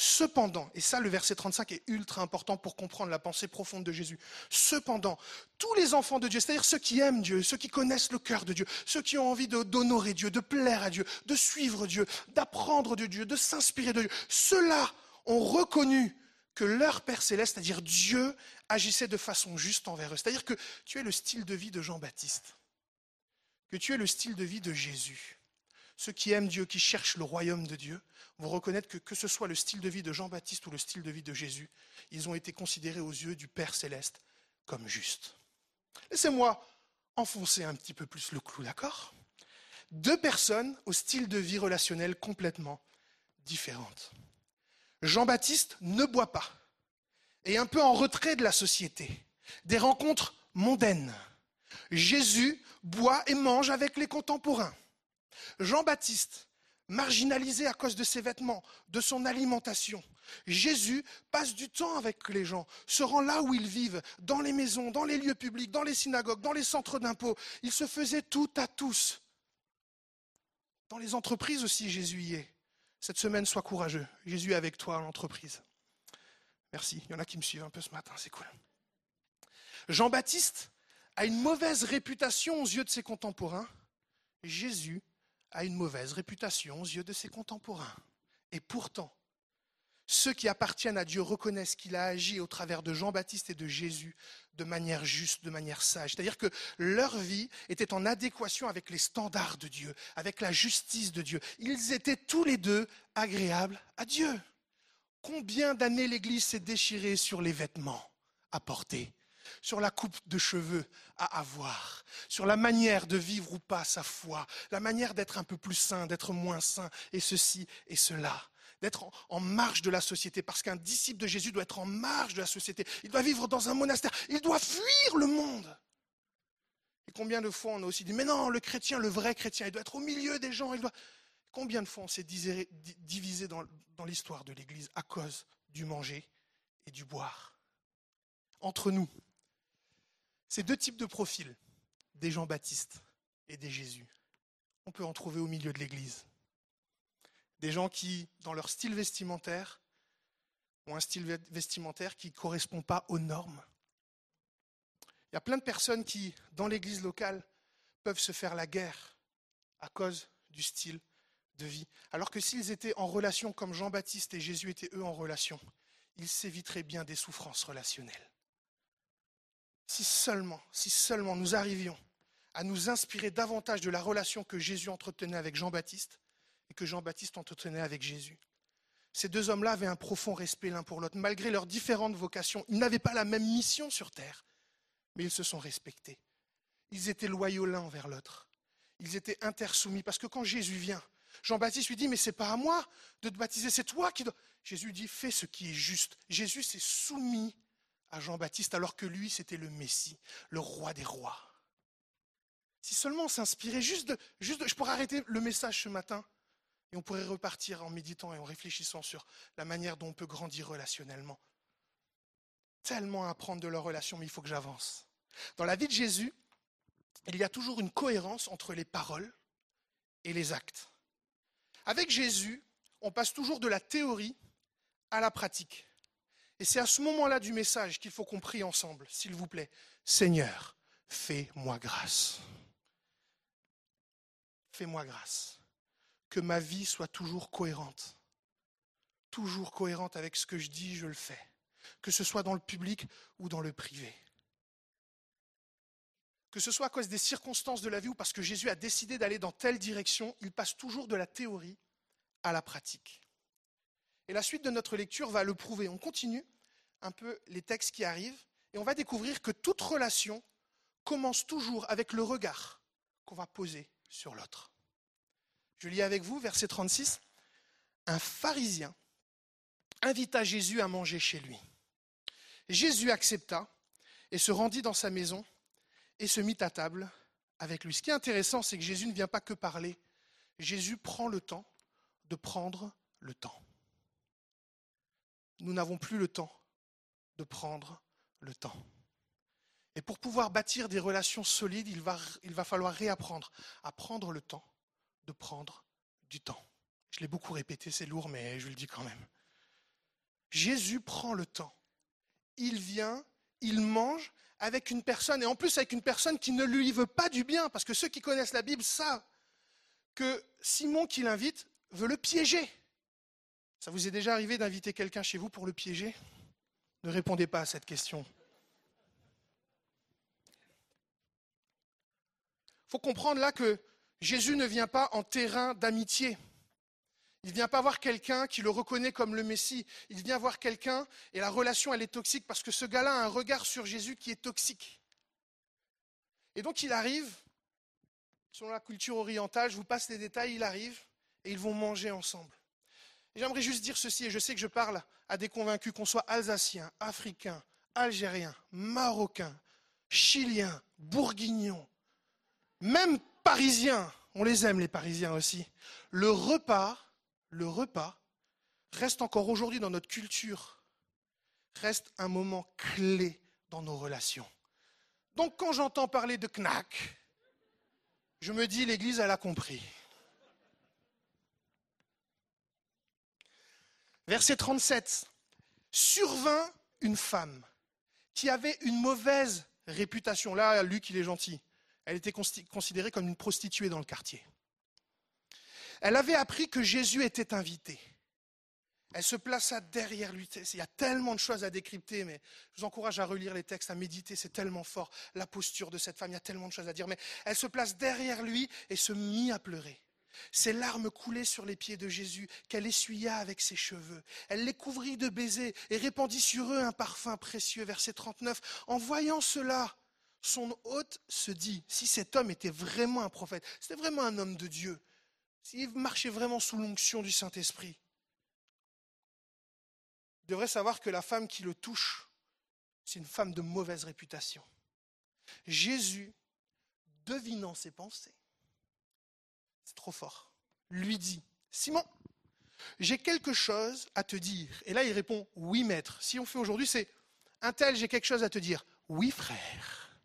Cependant, et ça le verset trente-cinq est ultra important pour comprendre la pensée profonde de Jésus, cependant, tous les enfants de Dieu, c'est-à-dire ceux qui aiment Dieu, ceux qui connaissent le cœur de Dieu, ceux qui ont envie de, d'honorer Dieu, de plaire à Dieu, de suivre Dieu, d'apprendre de Dieu, de s'inspirer de Dieu, ceux-là ont reconnu que leur Père Céleste, c'est-à-dire Dieu, agissait de façon juste envers eux. C'est-à-dire que tu es le style de vie de Jean-Baptiste, que tu es le style de vie de Jésus. Ceux qui aiment Dieu, qui cherchent le royaume de Dieu, vont reconnaître que que ce soit le style de vie de Jean-Baptiste ou le style de vie de Jésus, ils ont été considérés aux yeux du Père Céleste comme justes. Laissez-moi enfoncer un petit peu plus le clou, d'accord ? Deux personnes au style de vie relationnel complètement différentes. Jean-Baptiste ne boit pas, et un peu en retrait de la société, des rencontres mondaines. Jésus boit et mange avec les contemporains. Jean-Baptiste, marginalisé à cause de ses vêtements, de son alimentation. Jésus passe du temps avec les gens, se rend là où ils vivent, dans les maisons, dans les lieux publics, dans les synagogues, dans les centres d'impôts. Il se faisait tout à tous. Dans les entreprises aussi, Jésus y est. Cette semaine, sois courageux. Jésus est avec toi en entreprise. Merci. Il y en a qui me suivent un peu ce matin, c'est cool. Jean-Baptiste a une mauvaise réputation aux yeux de ses contemporains. Jésus a une mauvaise réputation aux yeux de ses contemporains. Et pourtant, ceux qui appartiennent à Dieu reconnaissent qu'il a agi au travers de Jean-Baptiste et de Jésus de manière juste, de manière sage. C'est-à-dire que leur vie était en adéquation avec les standards de Dieu, avec la justice de Dieu. Ils étaient tous les deux agréables à Dieu. Combien d'années l'Église s'est déchirée sur les vêtements à porter, sur la coupe de cheveux à avoir, sur la manière de vivre ou pas sa foi, la manière d'être un peu plus saint, d'être moins saint, et ceci et cela. D'être en, en marge de la société, parce qu'un disciple de Jésus doit être en marge de la société. Il doit vivre dans un monastère, il doit fuir le monde. Et combien de fois on a aussi dit, mais non, le chrétien, le vrai chrétien, il doit être au milieu des gens. Il doit... Combien de fois on s'est disé, divisé dans, dans l'histoire de l'Église à cause du manger et du boire. Entre nous, ces deux types de profils, des Jean-Baptiste et des Jésus, on peut en trouver au milieu de l'Église. Des gens qui, dans leur style vestimentaire, ont un style vestimentaire qui ne correspond pas aux normes. Il y a plein de personnes qui, dans l'église locale, peuvent se faire la guerre à cause du style de vie. Alors que s'ils étaient en relation comme Jean-Baptiste et Jésus étaient eux en relation, ils s'éviteraient bien des souffrances relationnelles. Si seulement, si seulement nous arrivions à nous inspirer davantage de la relation que Jésus entretenait avec Jean-Baptiste, et que Jean-Baptiste entretenait avec Jésus. Ces deux hommes-là avaient un profond respect l'un pour l'autre. Malgré leurs différentes vocations, ils n'avaient pas la même mission sur terre, mais ils se sont respectés. Ils étaient loyaux l'un envers l'autre. Ils étaient intersoumis, parce que quand Jésus vient, Jean-Baptiste lui dit « Mais c'est pas à moi de te baptiser, c'est toi qui dois... » Jésus dit « Fais ce qui est juste. » Jésus s'est soumis à Jean-Baptiste, alors que lui, c'était le Messie, le roi des rois. Si seulement on s'inspirait juste de... Juste de je pourrais arrêter le message ce matin, et on pourrait repartir en méditant et en réfléchissant sur la manière dont on peut grandir relationnellement. Tellement à apprendre de leur relation, mais il faut que j'avance. Dans la vie de Jésus, il y a toujours une cohérence entre les paroles et les actes. Avec Jésus, on passe toujours de la théorie à la pratique. Et c'est à ce moment-là du message qu'il faut qu'on prie ensemble, s'il vous plaît. Seigneur, fais-moi grâce. Fais-moi grâce. Que ma vie soit toujours cohérente, toujours cohérente avec ce que je dis, je le fais, que ce soit dans le public ou dans le privé. Que ce soit à cause des circonstances de la vie ou parce que Jésus a décidé d'aller dans telle direction, il passe toujours de la théorie à la pratique. Et la suite de notre lecture va le prouver. On continue un peu les textes qui arrivent et on va découvrir que toute relation commence toujours avec le regard qu'on va poser sur l'autre. Je lis avec vous, verset trente-six. Un pharisien invita Jésus à manger chez lui. Jésus accepta et se rendit dans sa maison et se mit à table avec lui. Ce qui est intéressant, c'est que Jésus ne vient pas que parler. Jésus prend le temps de prendre le temps. Nous n'avons plus le temps de prendre le temps. Et pour pouvoir bâtir des relations solides, il va, il va falloir réapprendre à prendre le temps de prendre du temps. Je l'ai beaucoup répété, c'est lourd, mais je le dis quand même. Jésus prend le temps. Il vient, il mange avec une personne, et en plus avec une personne qui ne lui veut pas du bien, parce que ceux qui connaissent la Bible savent que Simon, qui l'invite, veut le piéger. Ça vous est déjà arrivé d'inviter quelqu'un chez vous pour le piéger ? Ne répondez pas à cette question. Il faut comprendre là que Jésus ne vient pas en terrain d'amitié. Il ne vient pas voir quelqu'un qui le reconnaît comme le Messie. Il vient voir quelqu'un, et la relation elle est toxique, parce que ce gars-là a un regard sur Jésus qui est toxique. Et donc il arrive, selon la culture orientale, je vous passe les détails, il arrive, et ils vont manger ensemble. Et j'aimerais juste dire ceci, et je sais que je parle à des convaincus, qu'on soit alsaciens, africains, algériens, marocains, chiliens, bourguignons, même parisiens, on les aime les parisiens aussi. Le repas, le repas reste encore aujourd'hui dans notre culture, reste un moment clé dans nos relations. Donc quand j'entends parler de knack, je me dis l'Église elle a compris. Verset trente-sept, « Survint une femme qui avait une mauvaise réputation. » Là, Luc, il est gentil. Elle était considérée comme une prostituée dans le quartier. « Elle avait appris que Jésus était invité. Elle se plaça derrière lui. » Il y a tellement de choses à décrypter, mais je vous encourage à relire les textes, à méditer, c'est tellement fort. La posture de cette femme, il y a tellement de choses à dire. Mais elle se place derrière lui et se mit à pleurer. Ses larmes coulaient sur les pieds de Jésus, qu'elle essuya avec ses cheveux. Elle les couvrit de baisers et répandit sur eux un parfum précieux. Verset trente-neuf, en voyant cela, son hôte se dit, si cet homme était vraiment un prophète, c'était vraiment un homme de Dieu, s'il marchait vraiment sous l'onction du Saint-Esprit, il devrait savoir que la femme qui le touche, c'est une femme de mauvaise réputation. Jésus, devinant ses pensées, c'est trop fort, lui dit, Simon, j'ai quelque chose à te dire. Et là, il répond, oui, maître. Si on fait aujourd'hui, c'est, un tel, j'ai quelque chose à te dire. Oui, frère.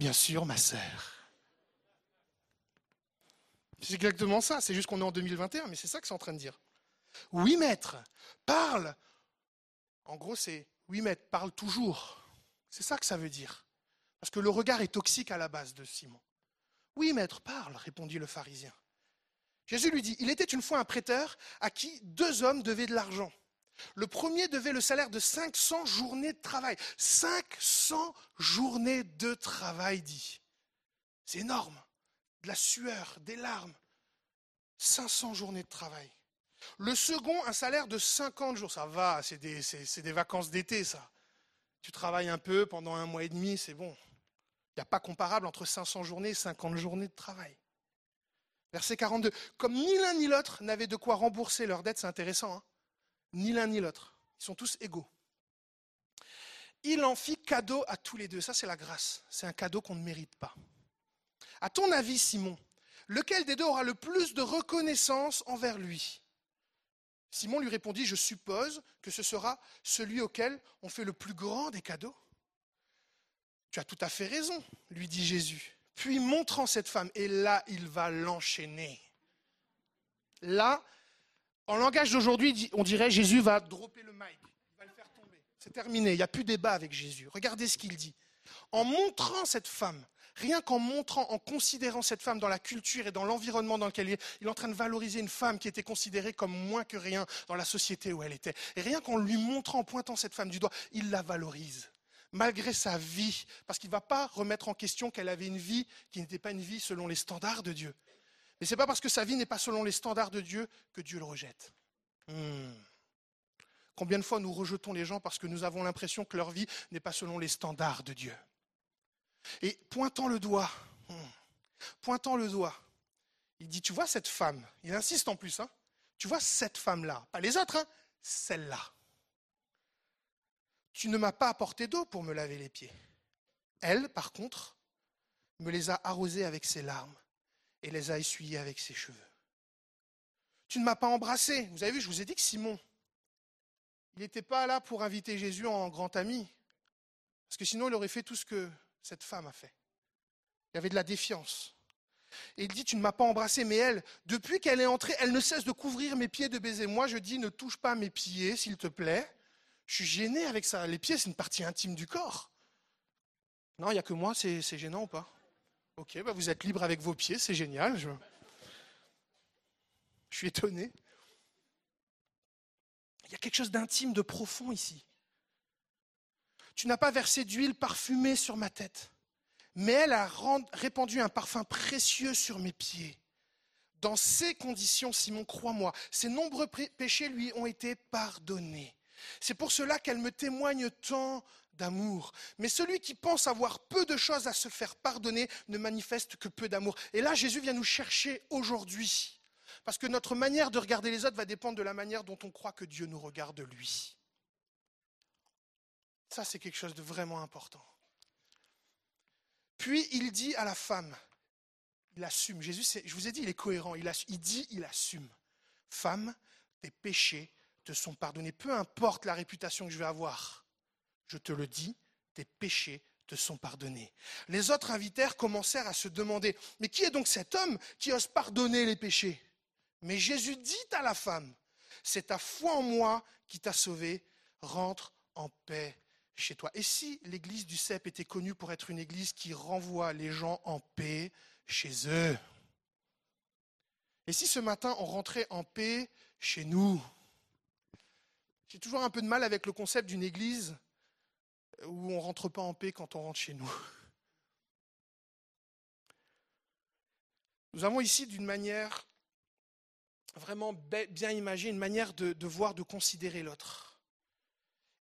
Bien sûr, ma sœur. C'est exactement ça, c'est juste qu'on est en deux mille vingt et un, mais c'est ça que c'est en train de dire. Oui, maître, parle. En gros, c'est, oui, maître, parle toujours. C'est ça que ça veut dire. Parce que le regard est toxique à la base de Simon. Oui, maître, parle, répondit le pharisien. Jésus lui dit, il était une fois un prêteur à qui deux hommes devaient de l'argent. Le premier devait le salaire de cinq cents journées de travail. cinq cents journées de travail, dit. C'est énorme. De la sueur, des larmes. cinq cents journées de travail. Le second, un salaire de cinquante jours. Ça va, c'est des, c'est, c'est des vacances d'été, ça. Tu travailles un peu pendant un mois et demi, c'est bon. Il n'y a pas comparable entre cinq cents journées et cinquante journées de travail. Verset quarante-deux. Comme ni l'un ni l'autre n'avaient de quoi rembourser leurs dettes, c'est intéressant, hein ? Ni l'un ni l'autre. Ils sont tous égaux. Il en fit cadeau à tous les deux. Ça, c'est la grâce. C'est un cadeau qu'on ne mérite pas. À ton avis, Simon, lequel des deux aura le plus de reconnaissance envers lui ? Simon lui répondit, je suppose que ce sera celui auquel on fait le plus grand des cadeaux. « Tu as tout à fait raison, lui dit Jésus. Puis montrant cette femme, et là, il va l'enchaîner. Là, en langage d'aujourd'hui, on dirait Jésus va dropper le mic, il va le faire tomber. C'est terminé, il n'y a plus débat avec Jésus. Regardez ce qu'il dit. En montrant cette femme, rien qu'en montrant, en considérant cette femme dans la culture et dans l'environnement dans lequel il est, il est en train de valoriser une femme qui était considérée comme moins que rien dans la société où elle était. Et rien qu'en lui montrant, en pointant cette femme du doigt, il la valorise. Malgré sa vie, parce qu'il ne va pas remettre en question qu'elle avait une vie qui n'était pas une vie selon les standards de Dieu. Mais ce n'est pas parce que sa vie n'est pas selon les standards de Dieu que Dieu le rejette. Hmm. Combien de fois nous rejetons les gens parce que nous avons l'impression que leur vie n'est pas selon les standards de Dieu. Et pointant le doigt, hmm, pointant le doigt, il dit, tu vois cette femme, il insiste en plus, hein, tu vois cette femme-là, pas les autres, hein, celle-là. « Tu ne m'as pas apporté d'eau pour me laver les pieds. » Elle, par contre, me les a arrosés avec ses larmes et les a essuyés avec ses cheveux. « Tu ne m'as pas embrassé. » Vous avez vu, je vous ai dit que Simon, il n'était pas là pour inviter Jésus en grand ami, parce que sinon il aurait fait tout ce que cette femme a fait. Il y avait de la défiance. Et il dit, tu ne m'as pas embrassé, mais elle, depuis qu'elle est entrée, elle ne cesse de couvrir mes pieds de baisers. Moi, je dis, ne touche pas mes pieds, s'il te plaît. Je suis gêné avec ça. Les pieds, c'est une partie intime du corps. Non, il n'y a que moi, c'est gênant ou pas? Ok, bah vous êtes libre avec vos pieds, c'est génial. Je... je suis étonné. Il y a quelque chose d'intime, de profond ici. Tu n'as pas versé d'huile parfumée sur ma tête, mais elle a répandu un parfum précieux sur mes pieds. Dans ces conditions, Simon, crois-moi, ses nombreux péchés lui ont été pardonnés. C'est pour cela qu'elle me témoigne tant d'amour. Mais celui qui pense avoir peu de choses à se faire pardonner ne manifeste que peu d'amour. Et là, Jésus vient nous chercher aujourd'hui. Parce que notre manière de regarder les autres va dépendre de la manière dont on croit que Dieu nous regarde lui. Ça, c'est quelque chose de vraiment important. Puis, il dit à la femme, il assume. Jésus, je vous ai dit, il est cohérent. Il, assume, il dit, il assume. Femme, tes péchés te sont pardonnés. Peu importe la réputation que je vais avoir, je te le dis, tes péchés te sont pardonnés. Les autres invitèrent commencèrent à se demander, mais qui est donc cet homme qui ose pardonner les péchés? Mais Jésus dit à la femme, c'est ta foi en moi qui t'a sauvée, rentre en paix chez toi. Et si l'église du C E P était connue pour être une église qui renvoie les gens en paix chez eux? Et si ce matin on rentrait en paix chez nous? J'ai toujours un peu de mal avec le concept d'une église où on ne rentre pas en paix quand on rentre chez nous. Nous avons ici d'une manière vraiment bien imagée, une manière de, de voir, de considérer l'autre.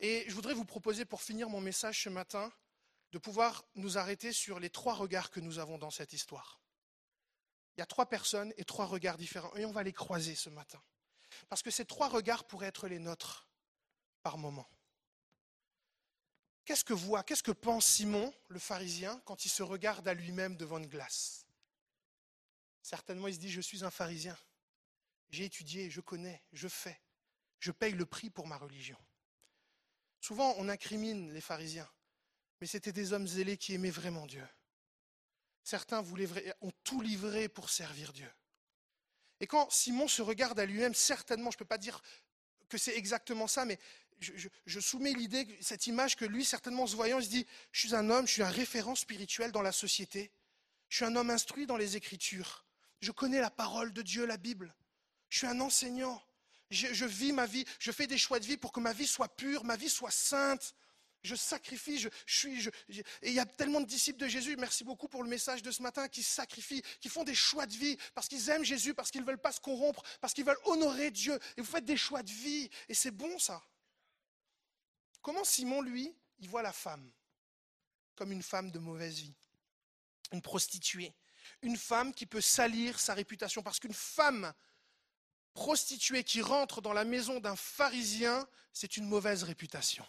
Et je voudrais vous proposer, pour finir mon message ce matin, de pouvoir nous arrêter sur les trois regards que nous avons dans cette histoire. Il y a trois personnes et trois regards différents, et on va les croiser ce matin. Parce que ces trois regards pourraient être les nôtres par moment. Qu'est-ce que voit, qu'est-ce que pense Simon, le pharisien, quand il se regarde à lui-même devant une glace? Certainement, il se dit, je suis un pharisien. J'ai étudié, je connais, je fais. Je paye le prix pour ma religion. Souvent, on incrimine les pharisiens, mais c'était des hommes zélés qui aimaient vraiment Dieu. Certains voulaient, ont tout livré pour servir Dieu. Et quand Simon se regarde à lui-même, certainement, je ne peux pas dire que c'est exactement ça, mais je, je, je soumets l'idée, cette image que lui, certainement en se voyant, il se dit « Je suis un homme, je suis un référent spirituel dans la société. Je suis un homme instruit dans les Écritures. Je connais la parole de Dieu, la Bible. Je suis un enseignant. Je, je vis ma vie, je fais des choix de vie pour que ma vie soit pure, ma vie soit sainte. Je sacrifie, je, je suis... Je, je... Et il y a tellement de disciples de Jésus, merci beaucoup pour le message de ce matin, qui sacrifient, qui font des choix de vie parce qu'ils aiment Jésus, parce qu'ils ne veulent pas se corrompre, parce qu'ils veulent honorer Dieu. Et vous faites des choix de vie, et c'est bon ça. Comment Simon, lui, il voit la femme comme une femme de mauvaise vie, une prostituée, une femme qui peut salir sa réputation, parce qu'une femme prostituée qui rentre dans la maison d'un pharisien, c'est une mauvaise réputation.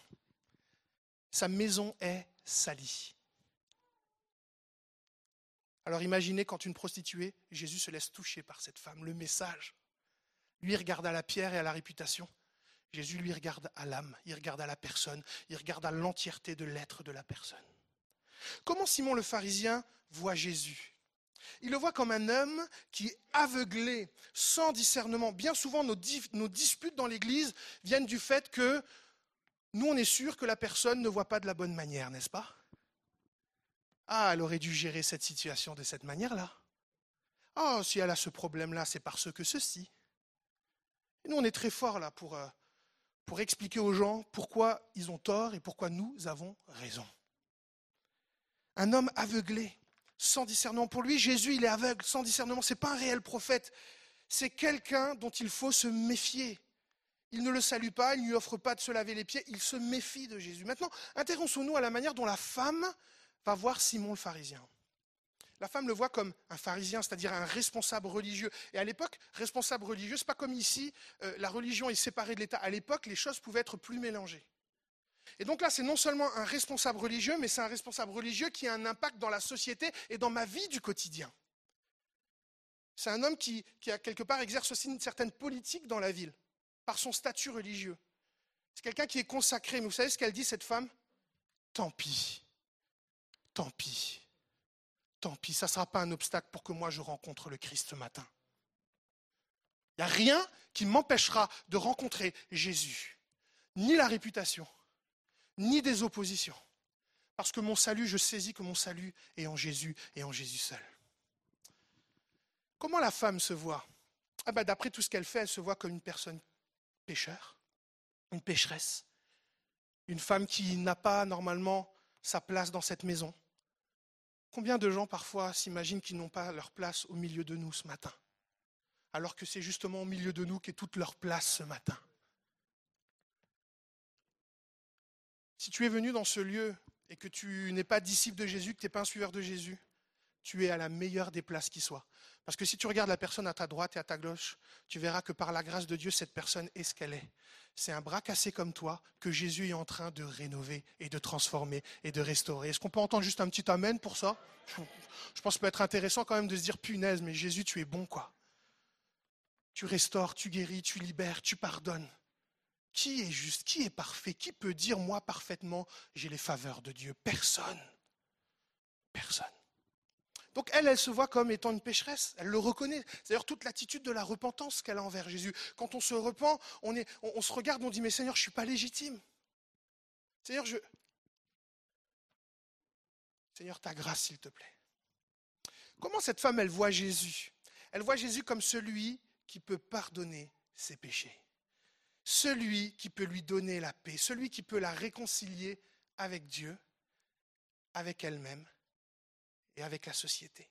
Sa maison est salie. Alors imaginez quand une prostituée, Jésus se laisse toucher par cette femme, le message. Lui, il regarde à la pierre et à la réputation. Jésus, lui, regarde à l'âme, il regarde à la personne, il regarde à l'entièreté de l'être de la personne. Comment Simon le pharisien voit Jésus ? Il le voit comme un homme qui est aveuglé, sans discernement. Bien souvent, nos, nos disputes dans l'Église viennent du fait que nous, on est sûr que la personne ne voit pas de la bonne manière, n'est-ce pas? Ah, elle aurait dû gérer cette situation de cette manière-là. Ah, si elle a ce problème-là, c'est parce que ceci. Et nous, on est très forts là pour, euh, pour expliquer aux gens pourquoi ils ont tort et pourquoi nous avons raison. Un homme aveuglé, sans discernement. Pour lui, Jésus, il est aveugle, sans discernement. Ce n'est pas un réel prophète. C'est quelqu'un dont il faut se méfier. Il ne le salue pas, il ne lui offre pas de se laver les pieds, il se méfie de Jésus. Maintenant, intéressons-nous à la manière dont la femme va voir Simon le pharisien. La femme le voit comme un pharisien, c'est-à-dire un responsable religieux. Et à l'époque, responsable religieux, ce n'est pas comme ici, euh, la religion est séparée de l'État. À l'époque, les choses pouvaient être plus mélangées. Et donc là, c'est non seulement un responsable religieux, mais c'est un responsable religieux qui a un impact dans la société et dans ma vie du quotidien. C'est un homme qui, qui a quelque part exerce aussi une certaine politique dans la ville, par son statut religieux. C'est quelqu'un qui est consacré. Mais vous savez ce qu'elle dit, cette femme ? Tant pis, tant pis, tant pis, ça ne sera pas un obstacle pour que moi je rencontre le Christ ce matin. Il n'y a rien qui m'empêchera de rencontrer Jésus, ni la réputation, ni des oppositions. Parce que mon salut, je saisis que mon salut est en Jésus et en Jésus seul. Comment la femme se voit ? Ah ben, d'après tout ce qu'elle fait, elle se voit comme une personne pécheur, une pécheresse, une femme qui n'a pas normalement sa place dans cette maison. Combien de gens parfois s'imaginent qu'ils n'ont pas leur place au milieu de nous ce matin, alors que c'est justement au milieu de nous qu'est toute leur place ce matin. Si tu es venu dans ce lieu et que tu n'es pas disciple de Jésus, que tu n'es pas un suiveur de Jésus, tu es à la meilleure des places qui soit. Parce que si tu regardes la personne à ta droite et à ta gauche, tu verras que par la grâce de Dieu, cette personne est ce qu'elle est. C'est un bras cassé comme toi que Jésus est en train de rénover et de transformer et de restaurer. Est-ce qu'on peut entendre juste un petit amen pour ça ? Je pense que ça peut être intéressant quand même de se dire, punaise, mais Jésus, tu es bon, quoi. Tu restaures, tu guéris, tu libères, tu pardonnes. Qui est juste ? Qui est parfait ? Qui peut dire, moi, parfaitement, j'ai les faveurs de Dieu ? Personne. Personne. Donc elle, elle se voit comme étant une pécheresse, elle le reconnaît. C'est d'ailleurs toute l'attitude de la repentance qu'elle a envers Jésus. Quand on se repent, on, est, on, on se regarde, on dit « Mais Seigneur, je ne suis pas légitime. Seigneur, je... Seigneur, ta grâce, s'il te plaît. » Comment cette femme, elle voit Jésus ? Elle voit Jésus comme celui qui peut pardonner ses péchés, celui qui peut lui donner la paix, celui qui peut la réconcilier avec Dieu, avec elle-même. Et avec la société.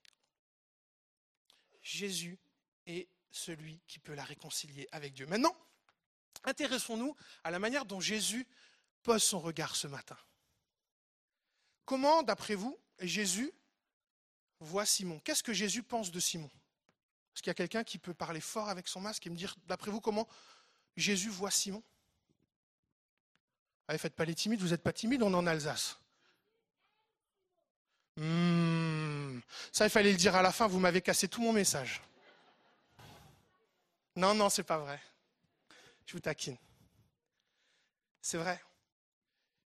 Jésus est celui qui peut la réconcilier avec Dieu. Maintenant, intéressons-nous à la manière dont Jésus pose son regard ce matin. Comment, d'après vous, Jésus voit Simon ? Qu'est-ce que Jésus pense de Simon ? Est-ce qu'il y a quelqu'un qui peut parler fort avec son masque et me dire, d'après vous, comment Jésus voit Simon ? Allez, faites pas les timides, vous n'êtes pas timides, on est en Alsace. Mmh. Ça, il fallait le dire à la fin, vous m'avez cassé tout mon message. Non, non, c'est pas vrai. Je vous taquine. C'est vrai.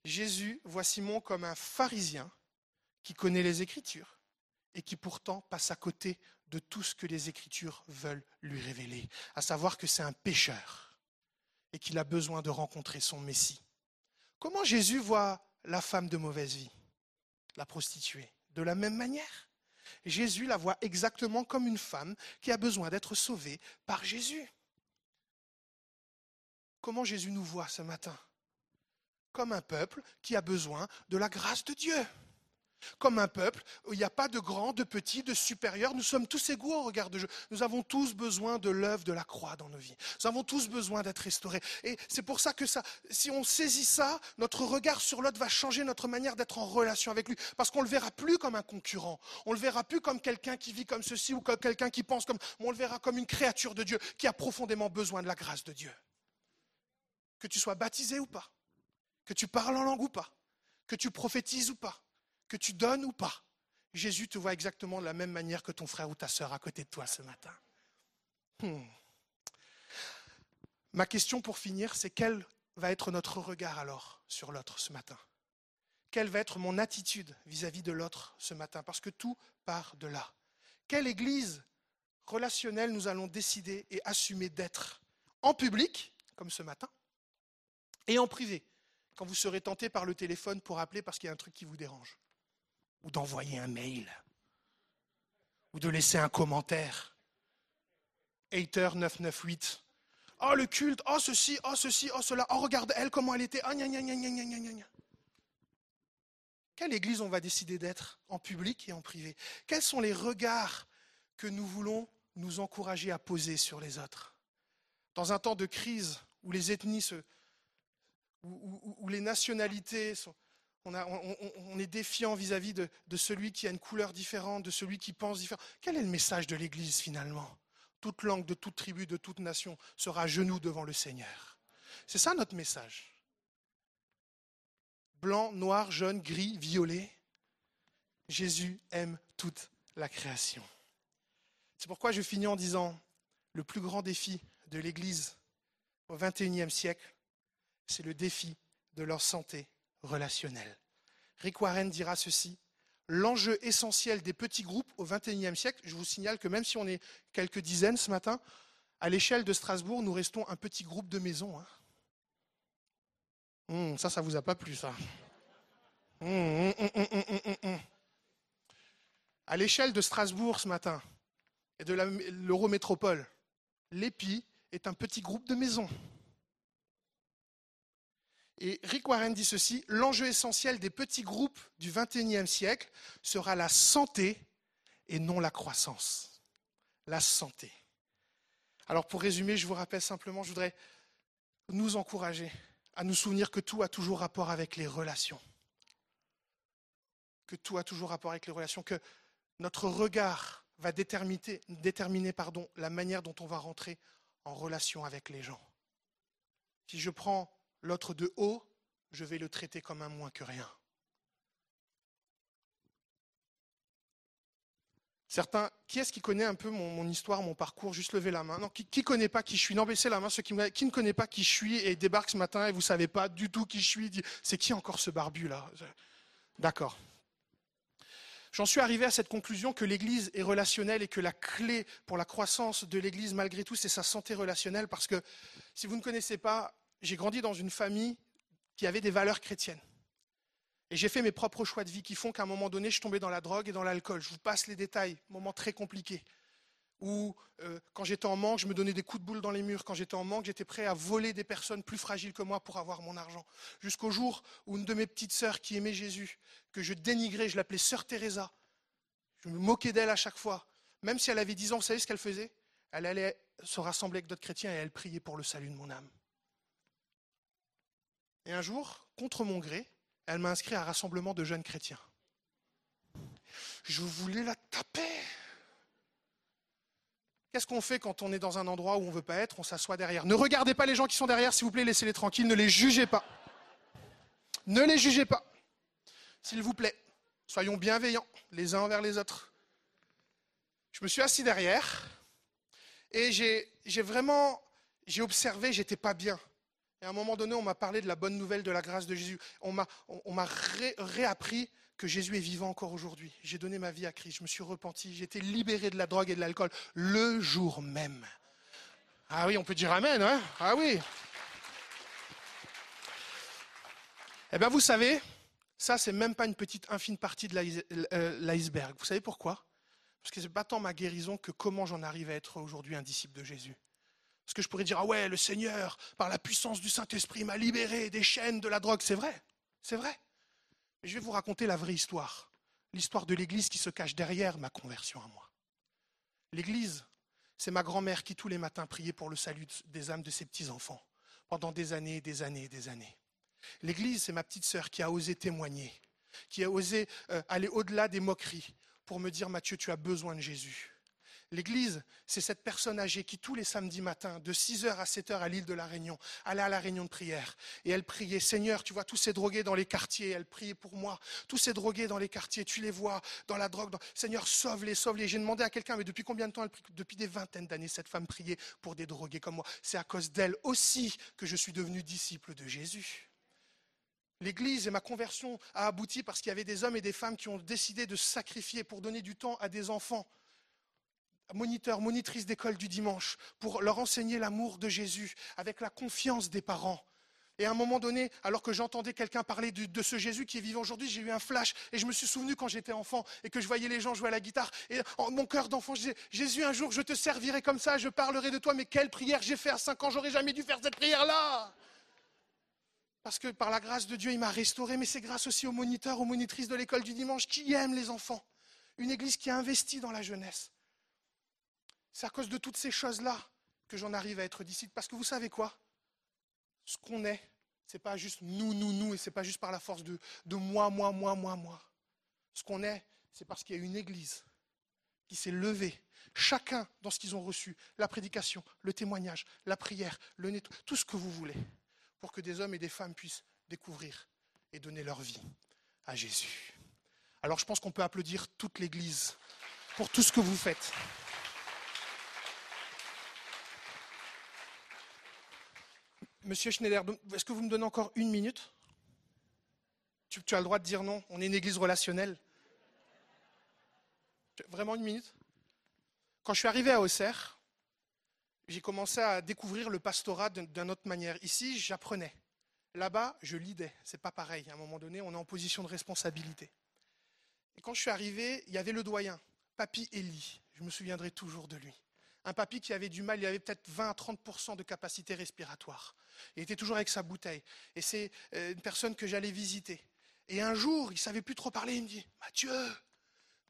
Jésus voit Simon comme un pharisien qui connaît les Écritures et qui pourtant passe à côté de tout ce que les Écritures veulent lui révéler, à savoir que c'est un pécheur et qu'il a besoin de rencontrer son Messie. Comment Jésus voit la femme de mauvaise vie, la prostituée? De la même manière, Jésus la voit exactement comme une femme qui a besoin d'être sauvée par Jésus. Comment Jésus nous voit ce matin ? Comme un peuple qui a besoin de la grâce de Dieu. Comme un peuple où il n'y a pas de grand, de petit, de supérieur. Nous sommes tous égaux au regard de Dieu. Nous avons tous besoin de l'œuvre de la croix dans nos vies. Nous avons tous besoin d'être restaurés. Et c'est pour ça que ça, si on saisit ça, notre regard sur l'autre va changer notre manière d'être en relation avec lui. Parce qu'on ne le verra plus comme un concurrent. On ne le verra plus comme quelqu'un qui vit comme ceci ou comme quelqu'un qui pense comme... On le verra comme une créature de Dieu qui a profondément besoin de la grâce de Dieu. Que tu sois baptisé ou pas. Que tu parles en langue ou pas. Que tu prophétises ou pas. Que tu donnes ou pas, Jésus te voit exactement de la même manière que ton frère ou ta sœur à côté de toi ce matin. Hmm. Ma question pour finir, c'est quel va être notre regard alors sur l'autre ce matin ? Quelle va être mon attitude vis-à-vis de l'autre ce matin ? Parce que tout part de là. Quelle église relationnelle nous allons décider et assumer d'être en public, comme ce matin, et en privé, quand vous serez tenté par le téléphone pour appeler parce qu'il y a un truc qui vous dérange ? Ou d'envoyer un mail, ou de laisser un commentaire. Hater neuf cent quatre-vingt-dix-huit. Oh le culte, oh ceci, oh ceci, oh cela, oh regarde elle comment elle était. Oh, gna, gna, gna, gna, gna, gna. Quelle église on va décider d'être en public et en privé ? Quels sont les regards que nous voulons nous encourager à poser sur les autres ? Dans un temps de crise où les ethnies, se, où, où, où les nationalités sont... On, a, on, on est défiant vis-à-vis de, de celui qui a une couleur différente, de celui qui pense différent. Quel est le message de l'Église finalement ? Toute langue, de toute tribu, de toute nation sera à genoux devant le Seigneur. C'est ça notre message. Blanc, noir, jaune, gris, violet. Jésus aime toute la création. C'est pourquoi je finis en disant, le plus grand défi de l'Église au vingt et unième siècle, c'est le défi de leur santé relationnelle. Rick Warren dira ceci, l'enjeu essentiel des petits groupes au vingt et unième siècle. Je vous signale que même si on est quelques dizaines ce matin, à l'échelle de Strasbourg, nous restons un petit groupe de maisons. Hein. Mmh, ça, ça vous a pas plu, ça. Mmh, mmh, mmh, mmh, mmh, mmh. À l'échelle de Strasbourg ce matin et de l'Eurométropole, l'Épi est un petit groupe de maisons. Et Rick Warren dit ceci, l'enjeu essentiel des petits groupes du vingt et unième siècle sera la santé et non la croissance. La santé. Alors pour résumer, je vous rappelle simplement, je voudrais nous encourager à nous souvenir que tout a toujours rapport avec les relations. Que tout a toujours rapport avec les relations, que notre regard va déterminer, déterminer pardon, la manière dont on va rentrer en relation avec les gens. Si je prends l'autre de haut, je vais le traiter comme un moins que rien. Certains, qui est-ce qui connaît un peu mon, mon histoire, mon parcours? Juste levez la main. Non, qui ne connaît pas qui je suis? Non, baissez la main, ceux qui, qui ne connaît pas qui je suis et débarque ce matin et vous ne savez pas du tout qui je suis. C'est qui encore ce barbu là? D'accord. J'en suis arrivé à cette conclusion que l'Église est relationnelle et que la clé pour la croissance de l'Église, malgré tout, c'est sa santé relationnelle. Parce que, si vous ne connaissez pas, j'ai grandi dans une famille qui avait des valeurs chrétiennes. Et j'ai fait mes propres choix de vie qui font qu'à un moment donné, je tombais dans la drogue et dans l'alcool. Je vous passe les détails, moment très compliqué. Où, euh, quand j'étais en manque, je me donnais des coups de boule dans les murs. Quand j'étais en manque, j'étais prêt à voler des personnes plus fragiles que moi pour avoir mon argent. Jusqu'au jour où une de mes petites sœurs qui aimait Jésus, que je dénigrais, je l'appelais sœur Teresa. Je me moquais d'elle à chaque fois. Même si elle avait dix ans, vous savez ce qu'elle faisait? Elle allait se rassembler avec d'autres chrétiens et elle priait pour le salut de mon âme. Et un jour, contre mon gré, elle m'a inscrit à un rassemblement de jeunes chrétiens. Je voulais la taper. Qu'est-ce qu'on fait quand on est dans un endroit où on ne veut pas être? On s'assoit derrière. Ne regardez pas les gens qui sont derrière, s'il vous plaît, laissez-les tranquilles, ne les jugez pas. Ne les jugez pas. S'il vous plaît, soyons bienveillants les uns envers les autres. Je me suis assis derrière et j'ai, j'ai vraiment, j'ai observé, j'étais pas bien. Et à un moment donné, on m'a parlé de la bonne nouvelle de la grâce de Jésus. On m'a, on, on m'a ré, réappris que Jésus est vivant encore aujourd'hui. J'ai donné ma vie à Christ, je me suis repenti, j'ai été libéré de la drogue et de l'alcool le jour même. Ah oui, on peut dire amen, hein? Ah oui. Eh bien, vous savez, ça, c'est même pas une petite infime partie de l'iceberg. Vous savez pourquoi? Parce que c'est pas tant ma guérison que comment j'en arrive à être aujourd'hui un disciple de Jésus. Parce que je pourrais dire, ah ouais, le Seigneur, par la puissance du Saint-Esprit, m'a libéré des chaînes de la drogue. C'est vrai, c'est vrai. Je vais vous raconter la vraie histoire, l'histoire de l'Église qui se cache derrière ma conversion à moi. L'Église, c'est ma grand-mère qui tous les matins priait pour le salut des âmes de ses petits-enfants pendant des années, des années, des années. L'Église, c'est ma petite sœur qui a osé témoigner, qui a osé euh, aller au-delà des moqueries pour me dire « Mathieu, tu as besoin de Jésus ». L'Église, c'est cette personne âgée qui, tous les samedis matins, de six heures à sept heures à l'île de la Réunion, allait à la réunion de prière. Et elle priait, Seigneur, tu vois tous ces drogués dans les quartiers, elle priait pour moi. Tous ces drogués dans les quartiers, tu les vois dans la drogue. Dans... Seigneur, sauve-les, sauve-les. J'ai demandé à quelqu'un, mais depuis combien de temps elle prie? Depuis des vingtaines d'années, cette femme priait pour des drogués comme moi. C'est à cause d'elle aussi que je suis devenu disciple de Jésus. L'Église et ma conversion a abouti parce qu'il y avait des hommes et des femmes qui ont décidé de se sacrifier pour donner du temps à des enfants. Moniteurs, monitrices d'école du dimanche, pour leur enseigner l'amour de Jésus avec la confiance des parents. Et à un moment donné, alors que j'entendais quelqu'un parler de, de ce Jésus qui est vivant aujourd'hui, j'ai eu un flash et je me suis souvenu quand j'étais enfant et que je voyais les gens jouer à la guitare. Et en, mon cœur d'enfant, je disais, Jésus, un jour je te servirai comme ça, je parlerai de toi, mais quelle prière j'ai fait à cinq ans, j'aurais jamais dû faire cette prière-là. Parce que par la grâce de Dieu, il m'a restauré, mais c'est grâce aussi aux moniteurs, aux monitrices de l'école du dimanche qui aiment les enfants. Une église qui a investi dans la jeunesse. C'est à cause de toutes ces choses-là que j'en arrive à être disciple. Parce que vous savez quoi? Ce qu'on est, ce n'est pas juste nous, nous, nous, et ce n'est pas juste par la force de, de moi, moi, moi, moi, moi. Ce qu'on est, c'est parce qu'il y a une église qui s'est levée, chacun dans ce qu'ils ont reçu, la prédication, le témoignage, la prière, le nettoyage, tout ce que vous voulez, pour que des hommes et des femmes puissent découvrir et donner leur vie à Jésus. Alors je pense qu'on peut applaudir toute l'église pour tout ce que vous faites. Monsieur Schneider, est-ce que vous me donnez encore une minute? tu, tu as le droit de dire non, on est une église relationnelle. Vraiment une minute. Quand je suis arrivé à Auxerre, j'ai commencé à découvrir le pastorat d'une autre manière. Ici, j'apprenais. Là-bas, je lidais. C'est pas pareil. À un moment donné, on est en position de responsabilité. Et quand je suis arrivé, il y avait le doyen, Papy Ellie. Je me souviendrai toujours de lui. Un papy qui avait du mal, il avait peut-être vingt à trente pour cent de capacité respiratoire. Il était toujours avec sa bouteille. Et c'est une personne que j'allais visiter. Et un jour, il ne savait plus trop parler, il me dit « Mathieu,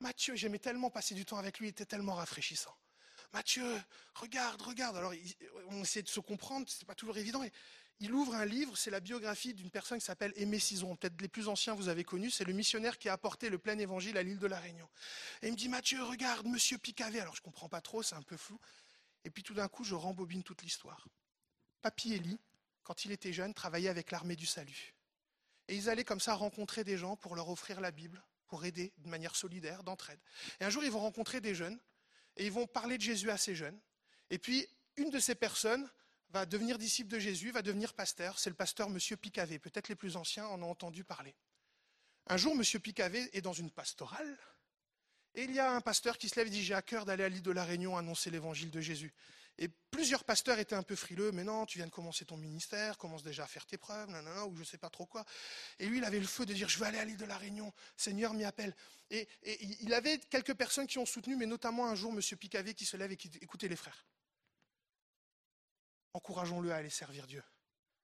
Mathieu, j'aimais tellement passer du temps avec lui, il était tellement rafraîchissant. Mathieu, regarde, regarde. » Alors, on essayait de se comprendre, ce n'est pas toujours évident. Et il ouvre un livre, c'est la biographie d'une personne qui s'appelle Aimé Cizeron. Peut-être les plus anciens, vous avez connu. C'est le missionnaire qui a apporté le plein évangile à l'île de la Réunion. Et il me dit « Mathieu, regarde, Monsieur Picavet. » Alors, je ne comprends pas trop, c'est un peu flou. Et puis, tout d'un coup, je rembobine toute l'histoire. Papy Ellie, quand il était jeune, travaillait avec l'Armée du Salut. Et ils allaient comme ça rencontrer des gens pour leur offrir la Bible, pour aider de manière solidaire, d'entraide. Et un jour, ils vont rencontrer des jeunes, et ils vont parler de Jésus à ces jeunes. Et puis, une de ces personnes va devenir disciple de Jésus, va devenir pasteur. C'est le pasteur Monsieur Picavet. Peut-être les plus anciens en ont entendu parler. Un jour, Monsieur Picavet est dans une pastorale, et il y a un pasteur qui se lève et dit « J'ai à cœur d'aller à l'île de la Réunion annoncer l'évangile de Jésus ». Et plusieurs pasteurs étaient un peu frileux, mais non, tu viens de commencer ton ministère, commence déjà à faire tes preuves, nanana, ou je ne sais pas trop quoi. Et lui, il avait le feu de dire, je veux aller à l'île de la Réunion, Seigneur m'y appelle. Et, et il avait quelques personnes qui ont soutenu, mais notamment un jour, M. Picavet qui se lève et qui dit, écoutez les frères, encourageons-le à aller servir Dieu.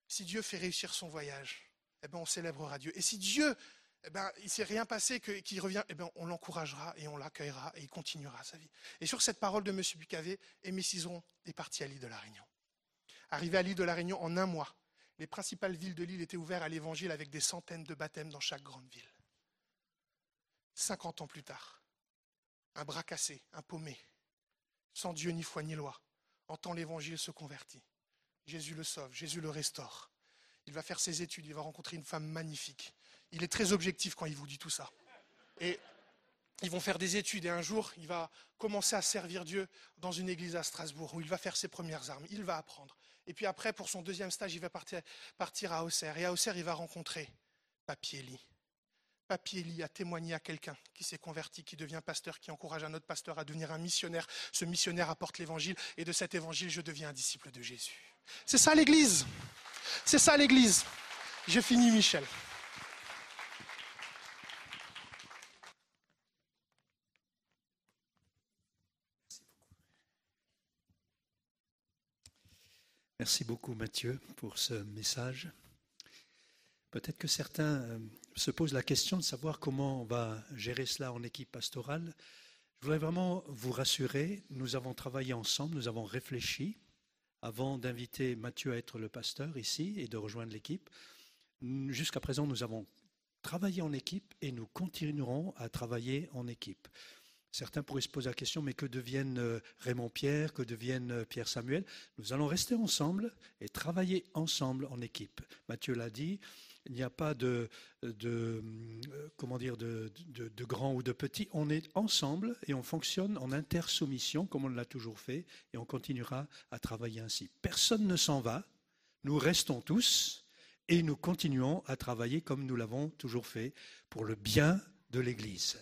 Si Dieu fait réussir son voyage, eh ben on célébrera Dieu. Et si Dieu, eh ben, il ne s'est rien passé, que, qu'il revient, eh ben, on l'encouragera et on l'accueillera et il continuera sa vie. Et sur cette parole de M. Picavet, Aimé Cizeron est parti à l'île de la Réunion. Arrivé à l'île de la Réunion en un mois, les principales villes de l'île étaient ouvertes à l'évangile avec des centaines de baptêmes dans chaque grande ville. cinquante ans plus tard, un bras cassé, un paumé, sans Dieu ni foi ni loi, entend l'évangile, se convertit. Jésus le sauve, Jésus le restaure. Il va faire ses études, il va rencontrer une femme magnifique. Il est très objectif quand il vous dit tout ça. Et ils vont faire des études et un jour, il va commencer à servir Dieu dans une église à Strasbourg où il va faire ses premières armes, il va apprendre. Et puis après, pour son deuxième stage, il va partir, partir à Auxerre. Et à Auxerre, il va rencontrer Papy Ellie. Papy Ellie a témoigné à quelqu'un qui s'est converti, qui devient pasteur, qui encourage un autre pasteur à devenir un missionnaire. Ce missionnaire apporte l'évangile et de cet évangile, je deviens un disciple de Jésus. C'est ça l'église. C'est ça l'église. J'ai fini, Michel. Merci beaucoup Mathieu pour ce message. Peut-être que certains se posent la question de savoir comment on va gérer cela en équipe pastorale. Je voudrais vraiment vous rassurer, nous avons travaillé ensemble, nous avons réfléchi avant d'inviter Mathieu à être le pasteur ici et de rejoindre l'équipe. Jusqu'à présent, nous avons travaillé en équipe et nous continuerons à travailler en équipe. Certains pourraient se poser la question, mais que deviennent Raymond Pierre, que deviennent Pierre Samuel? Nous allons rester ensemble et travailler ensemble en équipe. Mathieu l'a dit, il n'y a pas de, de, comment dire, de, de, de grand ou de petit. On est ensemble et on fonctionne en intersoumission, comme on l'a toujours fait, et on continuera à travailler ainsi. Personne ne s'en va, nous restons tous et nous continuons à travailler comme nous l'avons toujours fait pour le bien de l'Église.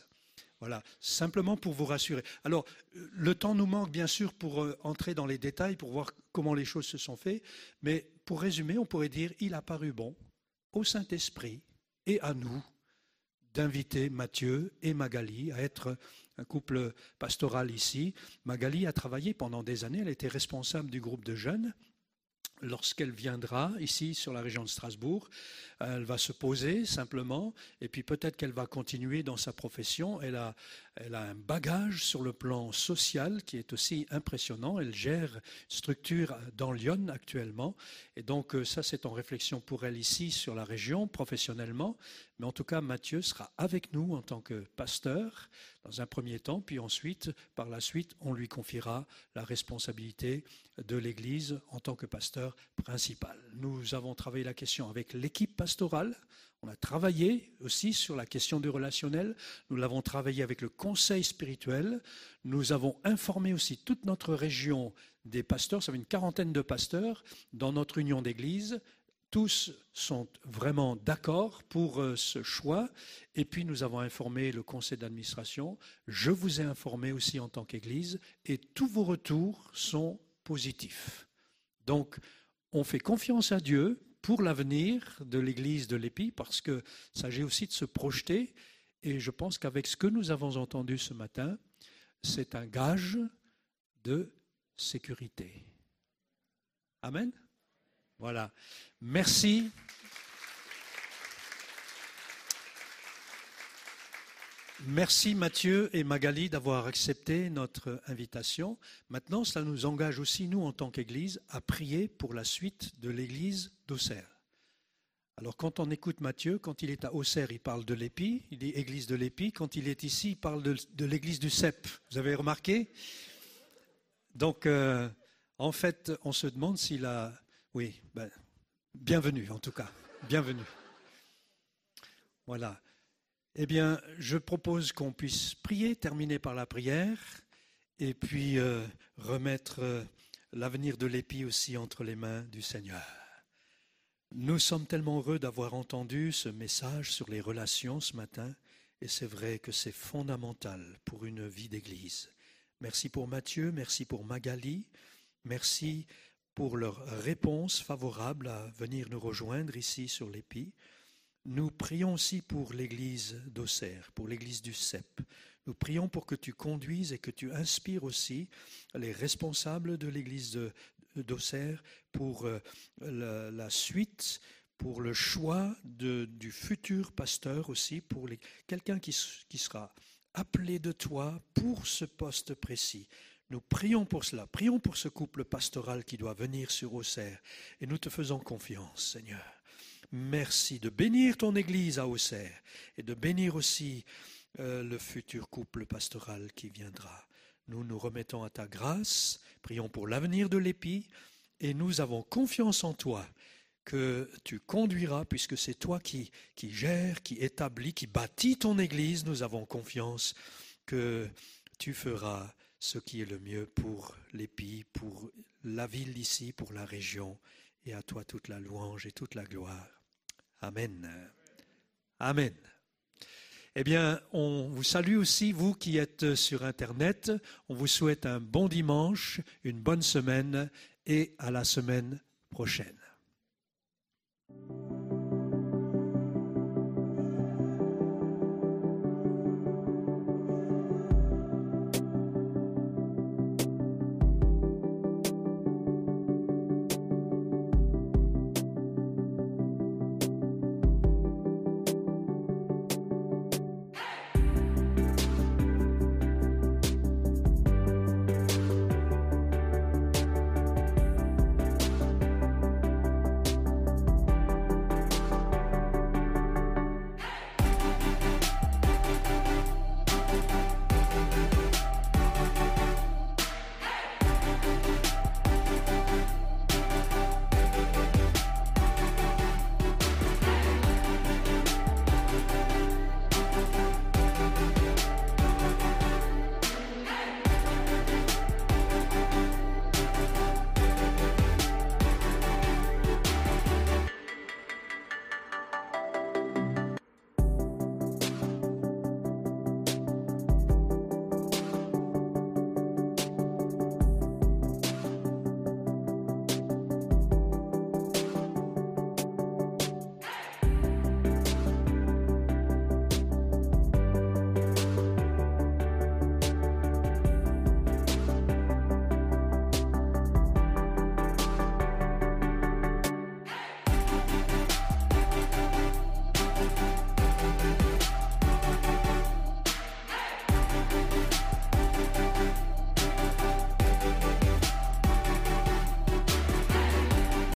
Voilà, simplement pour vous rassurer. Alors, le temps nous manque bien sûr pour euh, entrer dans les détails, pour voir comment les choses se sont faites, mais pour résumer, on pourrait dire, il a paru bon au Saint-Esprit et à nous d'inviter Mathieu et Magali à être un couple pastoral ici. Magali a travaillé pendant des années, elle était responsable du groupe de jeunes. Lorsqu'elle viendra ici sur la région de Strasbourg, elle va se poser simplement et puis peut-être qu'elle va continuer dans sa profession. Elle a, elle a un bagage sur le plan social qui est aussi impressionnant. Elle gère une structure dans Lyon actuellement et donc ça c'est en réflexion pour elle ici sur la région professionnellement. Mais en tout cas Mathieu sera avec nous en tant que pasteur dans un premier temps, puis ensuite, par la suite, on lui confiera la responsabilité de l'Église en tant que pasteur principal. Nous avons travaillé la question avec l'équipe pastorale, on a travaillé aussi sur la question du relationnel, nous l'avons travaillé avec le conseil spirituel, nous avons informé aussi toute notre région des pasteurs, ça fait une quarantaine de pasteurs dans notre union d'église. tous sont vraiment d'accord pour euh, ce choix. Et puis, nous avons informé le conseil d'administration. Je vous ai informé aussi en tant qu'Église. Et tous vos retours sont positifs. Donc, on fait confiance à Dieu pour l'avenir de l'Église de l'Épi, parce qu'il s'agit aussi de se projeter. Et je pense qu'avec ce que nous avons entendu ce matin, c'est un gage de sécurité. Amen. Voilà. Merci. Merci Mathieu et Magali d'avoir accepté notre invitation. Maintenant, cela nous engage aussi, nous, en tant qu'Église, à prier pour la suite de l'Église d'Auxerre. Alors, quand on écoute Mathieu, quand il est à Auxerre, il parle de l'Épi, il dit Église de l'Épi. Quand il est ici, il parle de, de l'Église du C E P. Vous avez remarqué? Donc, euh, en fait, on se demande s'il a... Oui, ben, bienvenue en tout cas, bienvenue. Voilà. Eh bien, je propose qu'on puisse prier, terminer par la prière, et puis euh, remettre euh, l'avenir de l'Épi aussi entre les mains du Seigneur. Nous sommes tellement heureux d'avoir entendu ce message sur les relations ce matin, et c'est vrai que c'est fondamental pour une vie d'Église. Merci pour Mathieu, merci pour Magali, merci pour leur réponse favorable à venir nous rejoindre ici sur l'Épi. Nous prions aussi pour l'Église d'Auxerre, pour l'Église du C E P. Nous prions pour que tu conduises et que tu inspires aussi les responsables de l'Église d'Auxerre pour la, la suite, pour le choix de, du futur pasteur aussi, pour les, quelqu'un qui, qui sera appelé de toi pour ce poste précis. Nous prions pour cela, prions pour ce couple pastoral qui doit venir sur Auxerre et nous te faisons confiance, Seigneur. Merci de bénir ton Église à Auxerre et de bénir aussi euh, le futur couple pastoral qui viendra. Nous nous remettons à ta grâce, prions pour l'avenir de l'Épi et nous avons confiance en toi que tu conduiras puisque c'est toi qui, qui gères, qui établis, qui bâtis ton Église. Nous avons confiance que tu feras ce qui est le mieux pour l'Épi, pour la ville ici, pour la région. Et à toi toute la louange et toute la gloire. Amen. Amen. Eh bien, on vous salue aussi, vous qui êtes sur Internet. On vous souhaite un bon dimanche, une bonne semaine et à la semaine prochaine.